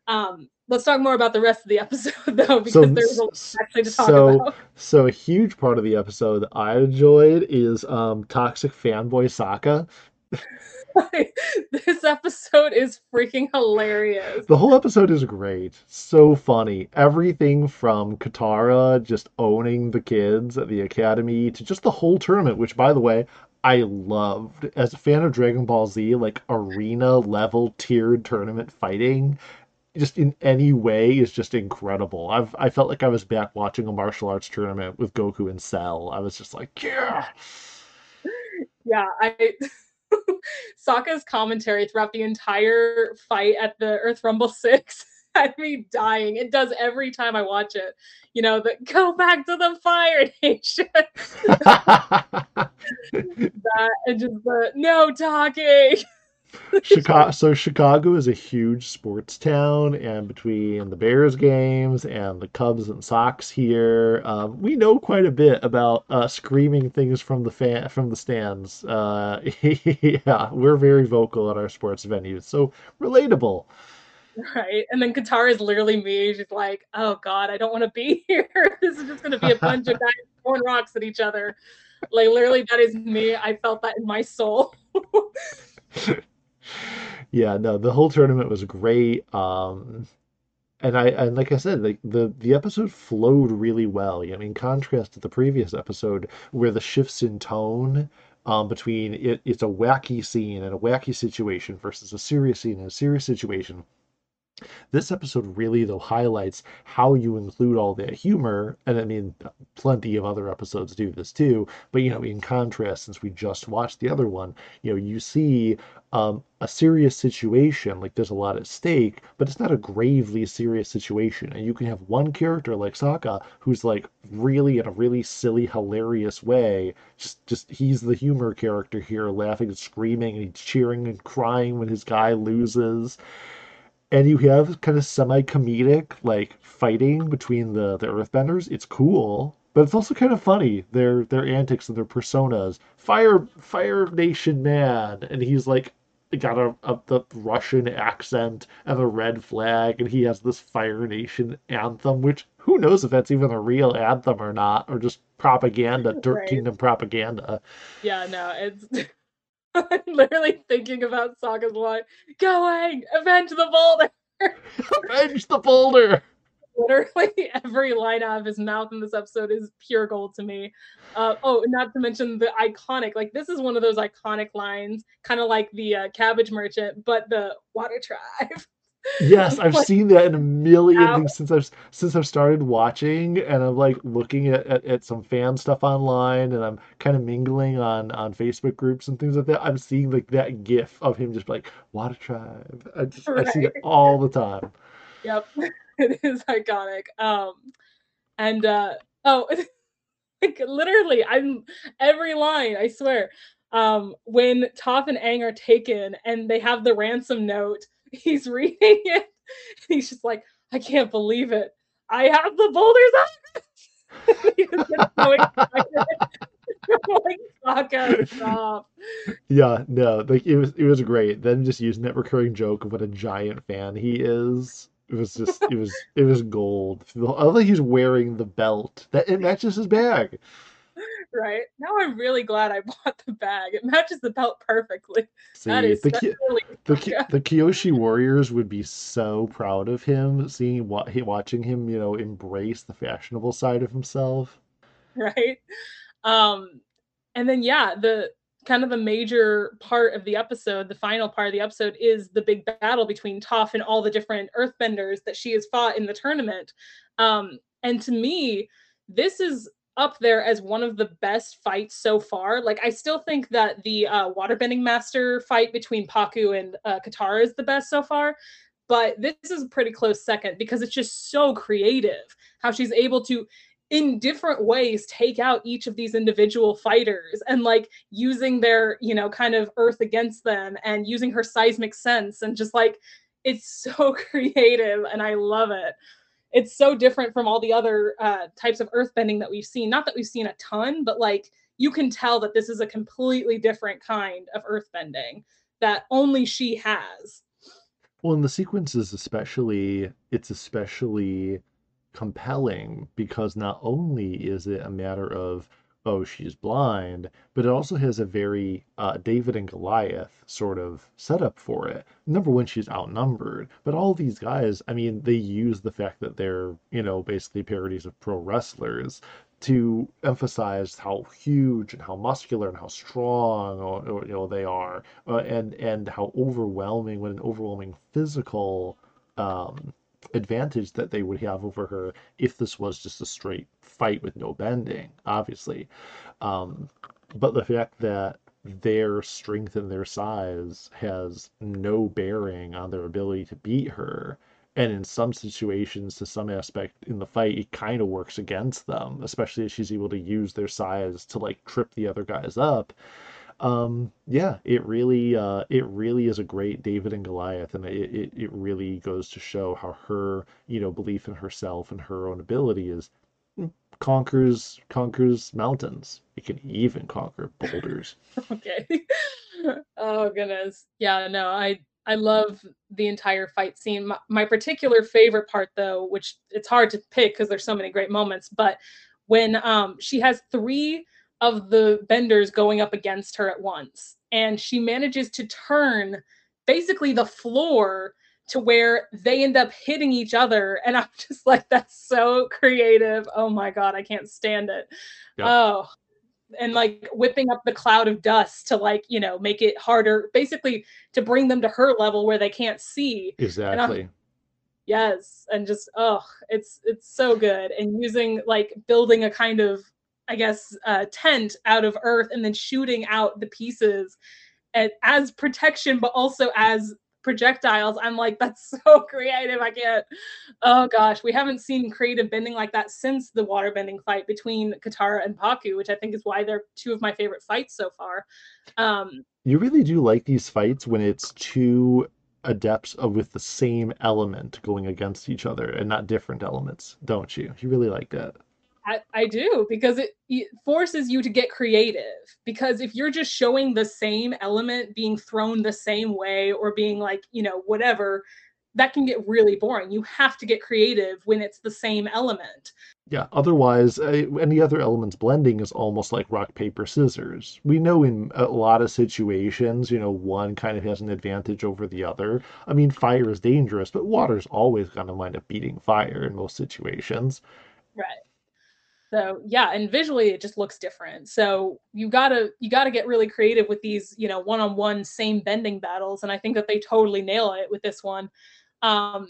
um, let's talk more about the rest of the episode, though, because so, there's a lot actually to talk so, about. So a huge part of the episode that I enjoyed is um, toxic fanboy Sokka. This episode is freaking hilarious. The whole episode is great. So funny. Everything from Katara just owning the kids at the academy to just the whole tournament, which, by the way, I loved. As a fan of Dragon Ball Z, like arena level tiered tournament fighting, just in any way is just incredible. I've I felt like I was back watching a martial arts tournament with Goku and Cell. I was just like, yeah. Yeah, I Sokka's commentary throughout the entire fight at the Earth Rumble six had me dying. It does every time I watch it. You know, the go back to the Fire Nation. That and just the no talking. Chicago, so Chicago is a huge sports town, and between the Bears games and the Cubs and Sox here, um, we know quite a bit about uh, screaming things from the fan from the stands. Uh, yeah, we're very vocal at our sports venues, so relatable. Right, and then Katara is literally me. She's like, "Oh God, I don't want to be here. This is just going to be a bunch of guys throwing rocks at each other." Like, literally, that is me. I felt that in my soul. Yeah, no, the whole tournament was great. Um, and I and like I said, like the, the episode flowed really well. I mean, in contrast to the previous episode, where the shifts in tone um, between it, it's a wacky scene and a wacky situation versus a serious scene and a serious situation. This episode really, though, highlights how you include all that humor, and I mean, plenty of other episodes do this too, but, you know, in contrast, since we just watched the other one, you know, you see um, a serious situation, like there's a lot at stake, but it's not a gravely serious situation, and you can have one character like Sokka, who's like really, in a really silly, hilarious way, just, just he's the humor character here, laughing and screaming, and he's cheering and crying when his guy loses. And you have kind of semi-comedic, like, fighting between the, the Earthbenders. It's cool, but it's also kind of funny. Their their antics and their personas. Fire Fire Nation Man. And he's, like, got a, a the Russian accent and a red flag. And he has this Fire Nation anthem, which who knows if that's even a real anthem or not. Or just propaganda, Dirt right. Kingdom propaganda. Yeah, no, it's... I'm literally thinking about Sokka's line, going, avenge the boulder! Avenge the boulder! literally every line out of his mouth in this episode is pure gold to me. Uh, oh, not to mention the iconic, like this is one of those iconic lines, kind of like the uh, Cabbage Merchant, but the Water Tribe. Yes, I've like, seen that in a million wow. things since I've since I've started watching, and I'm like looking at, at, at some fan stuff online, and I'm kind of mingling on, on Facebook groups and things like that. I'm seeing like that GIF of him just like Water Tribe. I, just, right. I see it all the time. Yep, it is iconic. Um, and uh, oh, like literally, I'm every line. I swear. Um, when Toph and Aang are taken, and they have the ransom note. He's reading it. And he's just like, I can't believe it. I have the boulders on. He was so excited. Like, fuck, stop. Yeah, no, like it was, it was great. Then just using that recurring joke of what a giant fan he is. It was just, it was, it was gold. I love that he's wearing the belt that it matches his bag. Right now, I'm really glad I bought the bag. It matches the belt perfectly. See, that is the Ki- the, Ki- the Kyoshi Warriors would be so proud of him, seeing what he watching him, you know, embrace the fashionable side of himself. Right, um, and then yeah, the kind of the major part of the episode, the final part of the episode, is the big battle between Toph and all the different Earthbenders that she has fought in the tournament. Um, and to me, this is up there as one of the best fights so far. Like, I still think that the uh, Waterbending Master fight between Paku and uh, Katara is the best so far, but this is a pretty close second because it's just so creative how she's able to, in different ways, take out each of these individual fighters and like using their, you know, kind of earth against them and using her seismic sense and just like, it's so creative and I love it. It's so different from all the other uh, types of earthbending that we've seen. Not that we've seen a ton, but like you can tell that this is a completely different kind of earthbending that only she has. Well, and the sequence is especially, it's especially compelling because not only is it a matter of, oh, she's blind, but it also has a very uh, David and Goliath sort of setup for it. Number one, she's outnumbered, but all these guys, I mean, they use the fact that they're, you know, basically parodies of pro wrestlers to emphasize how huge and how muscular and how strong, or, or, you know, they are, uh, and, and how overwhelming, what an overwhelming physical um, advantage that they would have over her if this was just a straight fight with no bending, obviously. Um, but the fact that their strength and their size has no bearing on their ability to beat her, and in some situations, to some aspect in the fight, it kind of works against them, especially if she's able to use their size to like trip the other guys up. Um, yeah, it really, uh, it really is a great David and Goliath, and it, it, it really goes to show how her, you know, belief in herself and her own ability is conquers, conquers mountains. It can even conquer boulders. Okay. Oh goodness. Yeah, no, I, I love the entire fight scene. My, my particular favorite part though, which it's hard to pick because there's so many great moments, but when, um, she has three of the benders going up against her at once. And she manages to turn basically the floor to where they end up hitting each other. And I'm just like, that's so creative. Oh my God, I can't stand it. Yep. Oh, and like whipping up the cloud of dust to like, you know, make it harder, basically to bring them to her level where they can't see. Exactly. Yes. And just, oh, it's, it's so good. And using like building a kind of, I guess, uh, tent out of earth and then shooting out the pieces and, as protection, but also as projectiles. I'm like, that's so creative. I can't. Oh gosh, we haven't seen creative bending like that since the water bending fight between Katara and Paku, which I think is why they're two of my favorite fights so far. Um, you really do like these fights when it's two adepts of with the same element going against each other and not different elements, don't you? You really like that. I, I do, because it, it forces you to get creative, because if you're just showing the same element being thrown the same way or being like, you know, whatever, that can get really boring. You have to get creative when it's the same element. Yeah, otherwise, uh, any other elements blending is almost like rock, paper, scissors. We know in a lot of situations, you know, one kind of has an advantage over the other. I mean, fire is dangerous, but water's always going to wind up beating fire in most situations. Right. So, yeah, and visually it just looks different. So you gotta you gotta get really creative with these, you know, one-on-one same bending battles. And I think that they totally nail it with this one. Um,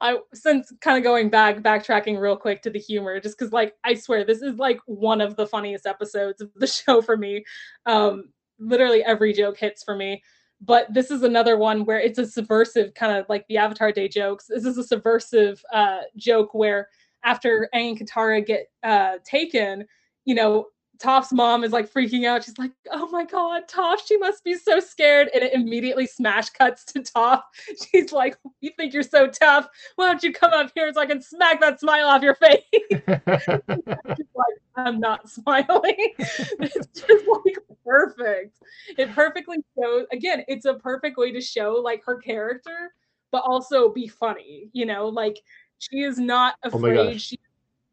I since kind of going back, backtracking real quick to the humor, just because, like, I swear this is like one of the funniest episodes of the show for me. Um, literally every joke hits for me. But this is another one where it's a subversive kind of like the Avatar Day jokes. This is a subversive uh, joke where, after Aang and Katara get uh, taken, you know, Toph's mom is like freaking out. She's like, oh my God, Toph, she must be so scared. And it immediately smash cuts to Toph. She's like, you think you're so tough? Why don't you come up here so I can smack that smile off your face? She's like, I'm not smiling. It's just like perfect. It perfectly shows, again, it's a perfect way to show like her character, but also be funny, you know, like, she is not afraid. Oh my gosh. She...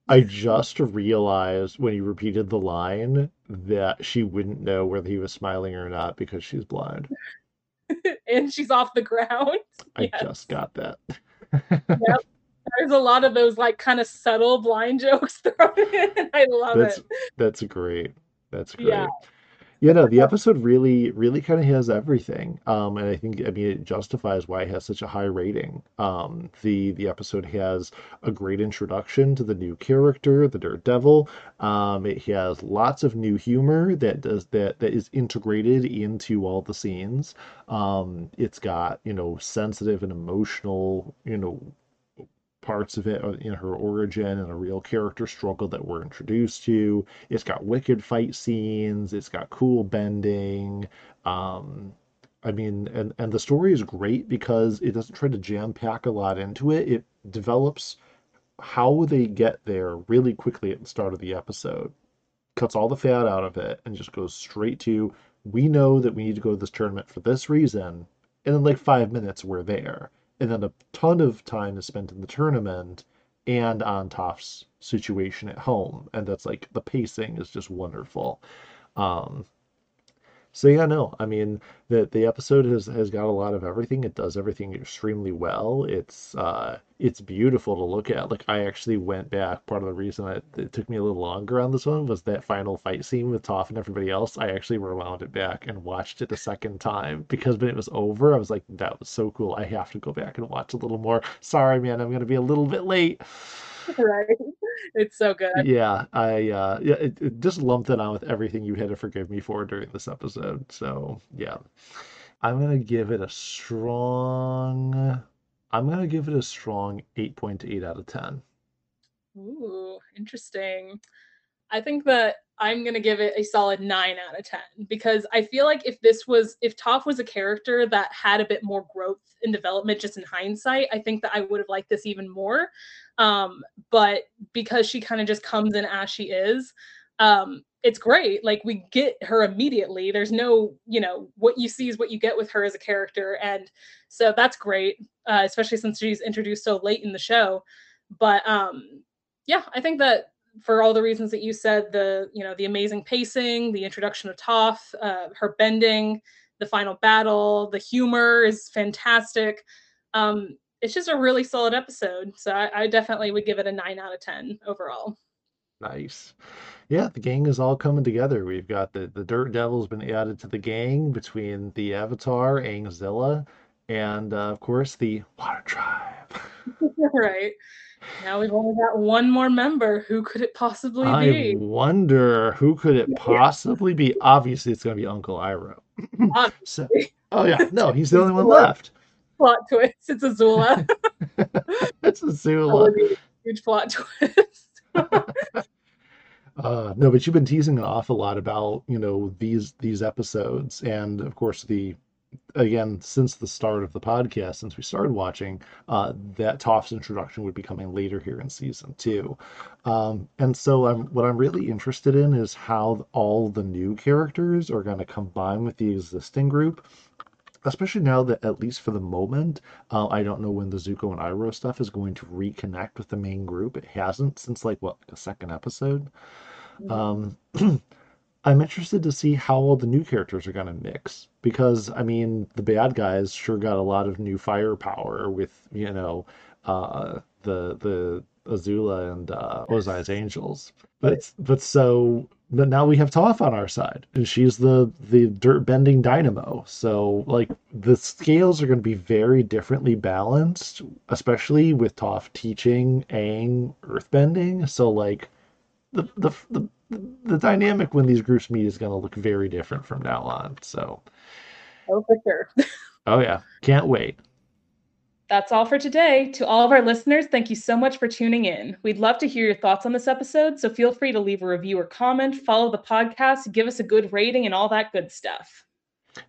I just realized when you repeated the line that she wouldn't know whether he was smiling or not because she's blind. And she's off the ground. I yes. just got that. Yep. There's a lot of those like kind of subtle blind jokes thrown in. I love that's, it. That's great. That's great. Yeah. Yeah, no, the episode really, really kind of has everything, um, and I think, I mean, it justifies why it has such a high rating. Um, the the episode has a great introduction to the new character, the Daredevil. Um, it has lots of new humor that does that that is integrated into all the scenes. Um, it's got, you know, sensitive and emotional, you know, parts of it in her origin and a real character struggle that we're introduced to. It's got wicked fight scenes. It's got cool bending. Um, I mean, and, and the story is great because it doesn't try to jam pack a lot into it. It develops how they get there really quickly at the start of the episode, cuts all the fat out of it, and just goes straight to, we know that we need to go to this tournament for this reason. And in like five minutes, we're there. And then a ton of time is spent in the tournament and on Toph's situation at home. And that's like, the pacing is just wonderful. Um, so yeah, no, I mean, the, the episode has, has got a lot of everything. It does everything extremely well. It's uh, it's beautiful to look at. Like, I actually went back. Part of the reason I, it took me a little longer on this one was that final fight scene with Toph and everybody else. I actually rewound it back and watched it a second time because when it was over, I was like, that was so cool. I have to go back and watch a little more. Sorry, man, I'm going to be a little bit late. Right, it's so good. Yeah, I uh, yeah, it, it just lumped it on with everything you had to forgive me for during this episode. So yeah, I'm gonna give it a strong. I'm gonna give it a strong eight point eight out of ten. Ooh, interesting. I think that I'm gonna give it a solid nine out of ten because I feel like if this was if Toph was a character that had a bit more growth and development, just in hindsight, I think that I would have liked this even more. Um, but because she kind of just comes in as she is, um, it's great. Like, we get her immediately. There's no, you know, what you see is what you get with her as a character, and so that's great, uh, especially since she's introduced so late in the show. But um, yeah, I think that, for all the reasons that you said, the, you know, the amazing pacing, the introduction of Toph, uh, her bending, the final battle, the humor is fantastic. Um, it's just a really solid episode. So I, I definitely would give it a nine out of ten overall. Nice. Yeah, the gang is all coming together. We've got the, the Daredevil's been added to the gang between the Avatar, Aangzilla, and uh, of course the Water Tribe. Right. Now we've only got one more member. Who could it possibly I be? I wonder, who could it possibly be? Obviously, it's going to be Uncle Iroh. So, oh, yeah. No, he's the only one left. Plot twist. It's Azula. It's Azula. Huge plot twist. uh, no, but you've been teasing an awful lot about, you know, these these episodes. And, of course, the... again, since the start of the podcast, since we started watching, uh, that Toph's introduction would be coming later here in season two. Um, and so I'm, what I'm really interested in is how all the new characters are going to combine with the existing group. especially now that, at least for the moment, uh, I don't know when the Zuko and Iroh stuff is going to reconnect with the main group. It hasn't since, like, what, the second episode? Um, I'm interested to see how all the new characters are going to mix, because, I mean, the bad guys sure got a lot of new firepower with, you know, uh, the the Azula and uh, Ozai's angels. But but so but now we have Toph on our side, and she's the the dirt bending dynamo. So, like, the scales are going to be very differently balanced, especially with Toph teaching Aang earthbending. So, like, the the the the dynamic when these groups meet is going to look very different from now on. So, oh, for sure. Oh yeah, can't wait. That's all for today. To all of our listeners, thank you so much for tuning in. We'd love to hear your thoughts on this episode, so feel free to leave a review or comment, follow the podcast, give us a good rating, and all that good stuff.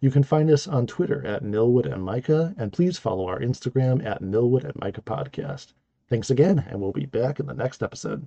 You can find us on Twitter at Millwood and Micah, and please follow our Instagram at Millwood and Micah Podcast. Thanks again, and we'll be back in the next episode.